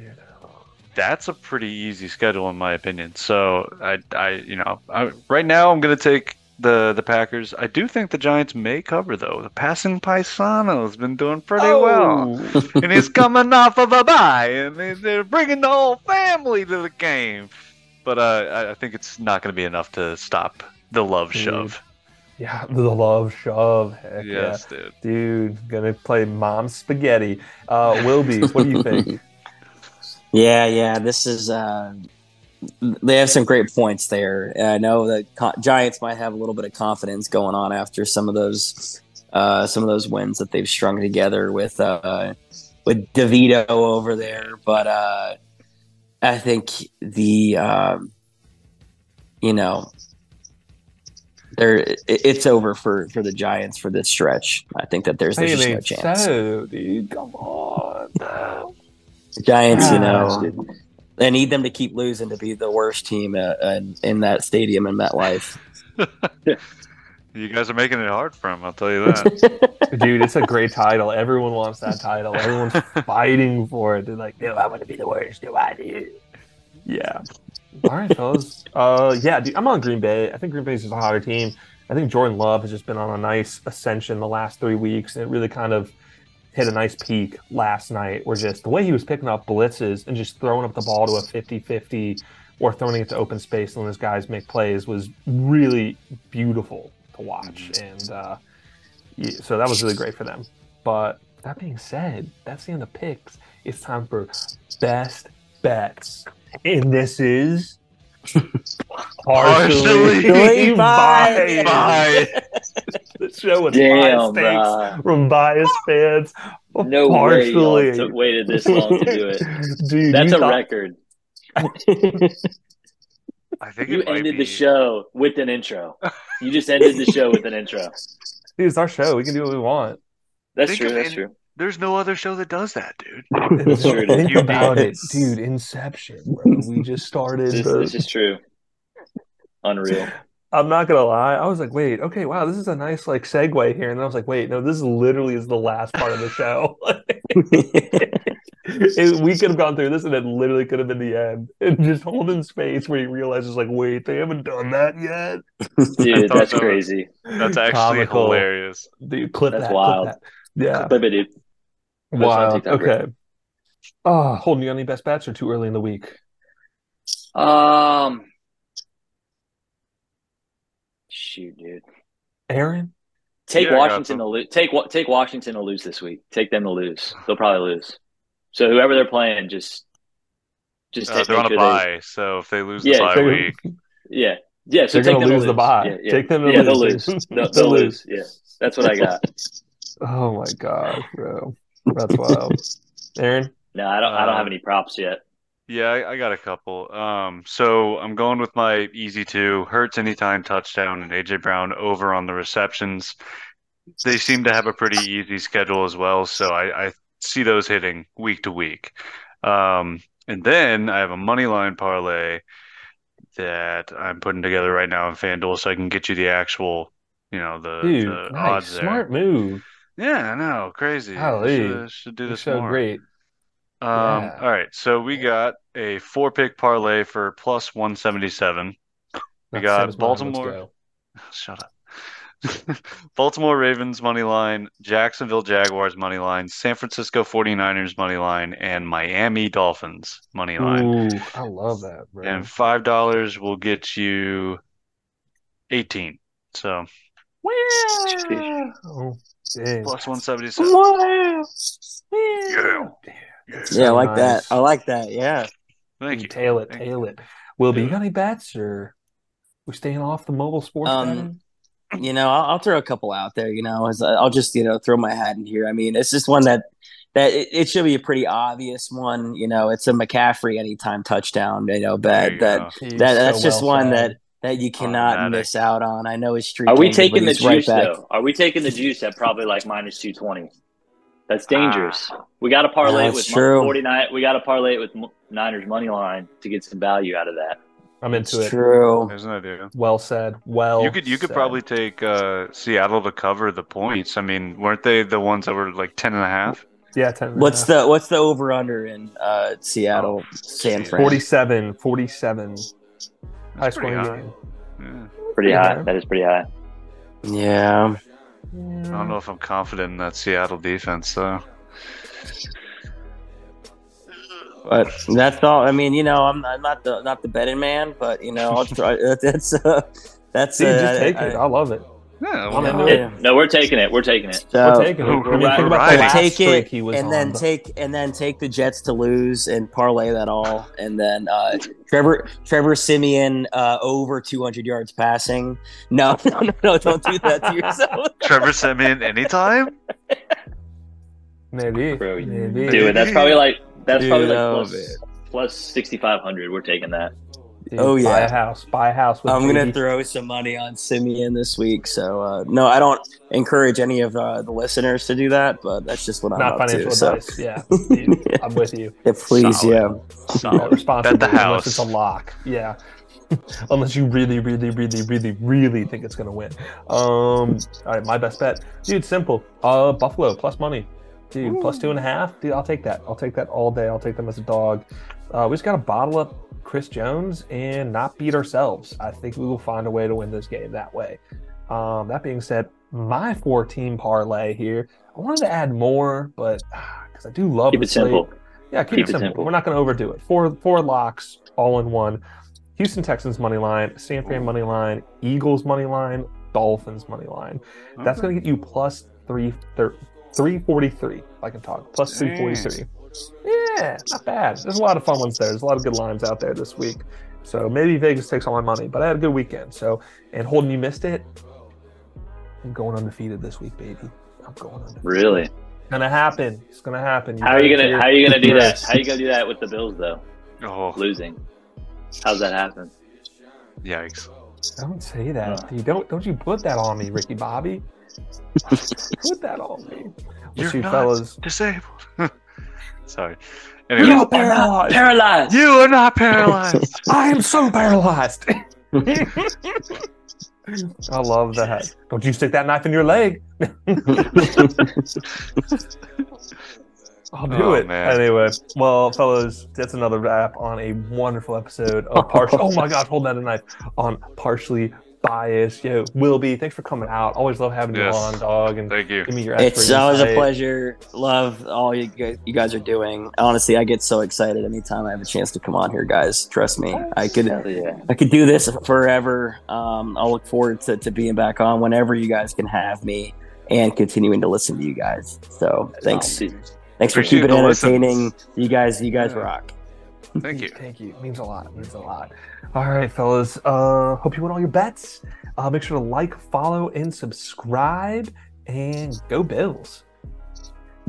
That's a pretty easy schedule, in my opinion. So I, I you know, I, right now I'm going to take the the Packers. I do think the Giants may cover though. The passing Paisano has been doing pretty oh. well, and he's coming off of a bye, and they, they're bringing the whole family to the game. But uh, I think it's not going to be enough to stop the love dude. shove. Yeah, the love shove. Heck yes, yeah. dude. Dude, gonna play mom spaghetti. Uh, Wilby, what do you think? Yeah, yeah, this is uh, – they have some great points there. I know the co- Giants might have a little bit of confidence going on after some of those uh, some of those wins that they've strung together with uh, with DeVito over there. But uh, I think the uh, – you know, it, it's over for, for the Giants for this stretch. I think that there's, there's just no chance. So, dude, come on, bro. The Giants, you know, they need them to keep losing to be the worst team uh, uh, in that stadium in MetLife. You guys are making it hard for them, I'll tell you that. Dude, it's a great title. Everyone wants that title. Everyone's fighting for it. They're like, no, I want to be the worst. No, I do. Yeah. All right, fellas. Uh, yeah, dude, I'm on Green Bay. I think Green Bay's just a hotter team. I think Jordan Love has just been on a nice ascension the last three weeks, and it really kind of hit a nice peak last night, where just the way he was picking up blitzes and just throwing up the ball to a fifty-fifty or throwing it to open space and those guys make plays was really beautiful to watch. And uh, yeah, so that was really great for them. But that being said, that's the end of picks. It's time for best bets. And this is partially, partially biased. biased. The show with Damn, biased takes from biased fans. No partially. way y'all waited this long to do it. Dude, that's a thought... record. I think you ended be... the show with an intro. You just ended the show with an intro. Dude, it's our show. We can do what we want. That's true. That's in... true. There's no other show that does that, dude. It's true. Think you about it, dude. Inception, bro. We just started. This, the... this is true. Unreal. I'm not gonna lie. I was like, wait, okay, wow, this is a nice like segue here, and then I was like, wait, no, this literally is the last part of the show. It, we could have gone through this, and it literally could have been the end. And just holding space where you realize it's like, wait, they haven't done that yet. Dude, that's that crazy. Was, that's actually Comical. hilarious. Dude, clip that's that, wild. Clip that. Yeah, clip it, dude. Wow. Okay. Break. Oh, holding you on any best bets or too early in the week? Um. Shoot, dude. Aaron, take yeah, Washington to lose. Take take Washington to lose this week. Take them to lose. They'll probably lose. So whoever they're playing, just just uh, take they're on a bye. They, so if they lose yeah, the bye week, yeah, yeah. So they're going to lose the bye. Yeah, yeah. Take them to yeah, lose. Yeah, they'll lose. They'll, they'll lose. Yeah, that's what I got. Oh my god, bro, that's wild. Aaron, no, I don't. Um, I don't have any props yet. Yeah, I, I got a couple. Um, so I'm going with my easy two. Hurts anytime touchdown and A J. Brown over on the receptions. They seem to have a pretty easy schedule as well, so I, I see those hitting week to week. Um, and then I have a money line parlay that I'm putting together right now in FanDuel, so I can get you the actual, you know, the, Dude, the nice, odds there. Smart move. Yeah, I know. Crazy. Should, should do this so more. Great. Um, yeah. All right, so we got a four-pick parlay for plus one seventy-seven. We got Baltimore. Go. Shut up. Baltimore Ravens money line, Jacksonville Jaguars money line, San Francisco forty-niners money line, and Miami Dolphins money line. Ooh, I love that, bro. And five dollars will get you eighteen. So, wow. Plus one seventy-seven. Wow. Yeah. Yeah. Yes, yeah, I like nice. that. I like that. Yeah. Thank you. Tail it, Thank tail you. it. Will, yeah. you got any bets, or we staying off the mobile sports? Um, you know, I'll, I'll throw a couple out there. You know, as I'll just you know throw my hat in here. I mean, it's just one that that it, it should be a pretty obvious one. You know, it's a McCaffrey anytime touchdown. You know, bet you that that, that that's so just well one that, that you cannot oh, miss out on. I know his streak. Are we taking the juice right though? Are we taking the juice at probably like minus two twenty? That's dangerous. Ah, we got to parlay it with forty-nine. We got to parlay it with Niners money line to get some value out of that. I'm into it's it. True. There's an idea. Well said. Well, you could you said. could probably take uh, Seattle to cover the points. I mean, weren't they the ones that were like ten and a half? Yeah, ten. And what's and the what's the over under in uh, Seattle? Oh, San Fran. Forty-seven. Forty-seven. High scoring game. Yeah. Pretty yeah. high. That is pretty high. Yeah. I don't know if I'm confident in that Seattle defense, though. So. But that's all. I mean, you know, I'm, I'm not the not the betting man, but you know, I'll try. That's uh, that's. Dude, uh, just take I, it. I, I love it. Yeah, well, no, it. no, we're taking it. We're taking it. So, we're taking it. We're I mean, right, right. Take it, and then the... take and then take the Jets to lose and parlay that all, and then uh, Trevor Trevor Siemian uh, over two hundred yards passing. No, no, no, no, don't do that to yourself. Trevor Siemian anytime. Maybe, Bro, maybe. Dude, that's probably like that's Dude, probably like plus, plus sixty-five hundred. We're taking that. Dude, oh yeah, buy a house, buy a house. With I'm going to throw some money on Siemian this week. So uh, no, I don't encourage any of uh, the listeners to do that, but that's just what I'm not up financial to, advice. So. Yeah, dude, I'm with you. Yeah, please, Solid. yeah, Solid. responsible. Bet the house. Unless it's a lock. Yeah, unless you really, really, really, really, really think it's going to win. Um, all right, my best bet, dude. Simple. Uh, Buffalo plus money, dude. Ooh. Plus two and a half, dude. I'll take that. I'll take that all day. I'll take them as a dog. Uh, we just got to bottle up Chris Jones and not beat ourselves. I think we will find a way to win this game that way. Um, that being said, my four-team parlay here, I wanted to add more, but because I do love keep it slate. simple. Yeah, keep, keep it, simple. it simple. We're not going to overdo it. Four four locks, all in one. Houston Texans money line, San Fran money line, Eagles money line, Dolphins money line. Okay. That's going to get you plus three thir- three forty three. If I can talk, plus three forty three. Yeah, not bad. There's a lot of fun ones there. There's a lot of good lines out there this week. So maybe Vegas takes all my money, but I had a good weekend. So, and Holden, you missed it. I'm going undefeated this week, baby. I'm going undefeated. Really? It's gonna happen. It's gonna happen. You how are you gonna? How are you gonna do that? How are you gonna do that with the Bills though? Oh, losing. How's that happen? Yikes! Don't say that. Uh. You don't. Don't you put that on me, Ricky Bobby? Put that on me. You're you not fellas? disabled. Sorry. Anyway. You are paralyzed. paralyzed. You are not paralyzed. I am so paralyzed. I love that. Don't you stick that knife in your leg. I'll do oh, it. Man. Anyway, well, fellas, that's another wrap on a wonderful episode of Partial. Oh, my gosh, hold that a knife on Partially Biased. Yo, Will B, thanks for coming out. Always love having yes. you on, dog. And thank you. Give me your it's always a pleasure. Love all you guys, you guys are doing. Honestly, I get so excited anytime I have a chance to come on here, guys. Trust me. Yes. I could yeah. I could do this forever. Um, I'll look forward to, to being back on whenever you guys can have me and continuing to listen to you guys. So thanks. Awesome. Thanks for Appreciate keeping it entertaining. Lessons. You guys, you guys yeah. rock. Thank you. Thank you. It means a lot. It means a lot. All right, fellas. Uh, hope you win all your bets. Uh, make sure to like, follow, and subscribe. And go Bills.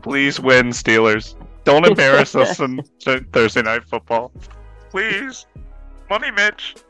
Please win, Steelers. Don't embarrass us on Thursday Night Football. Please. Money, Mitch.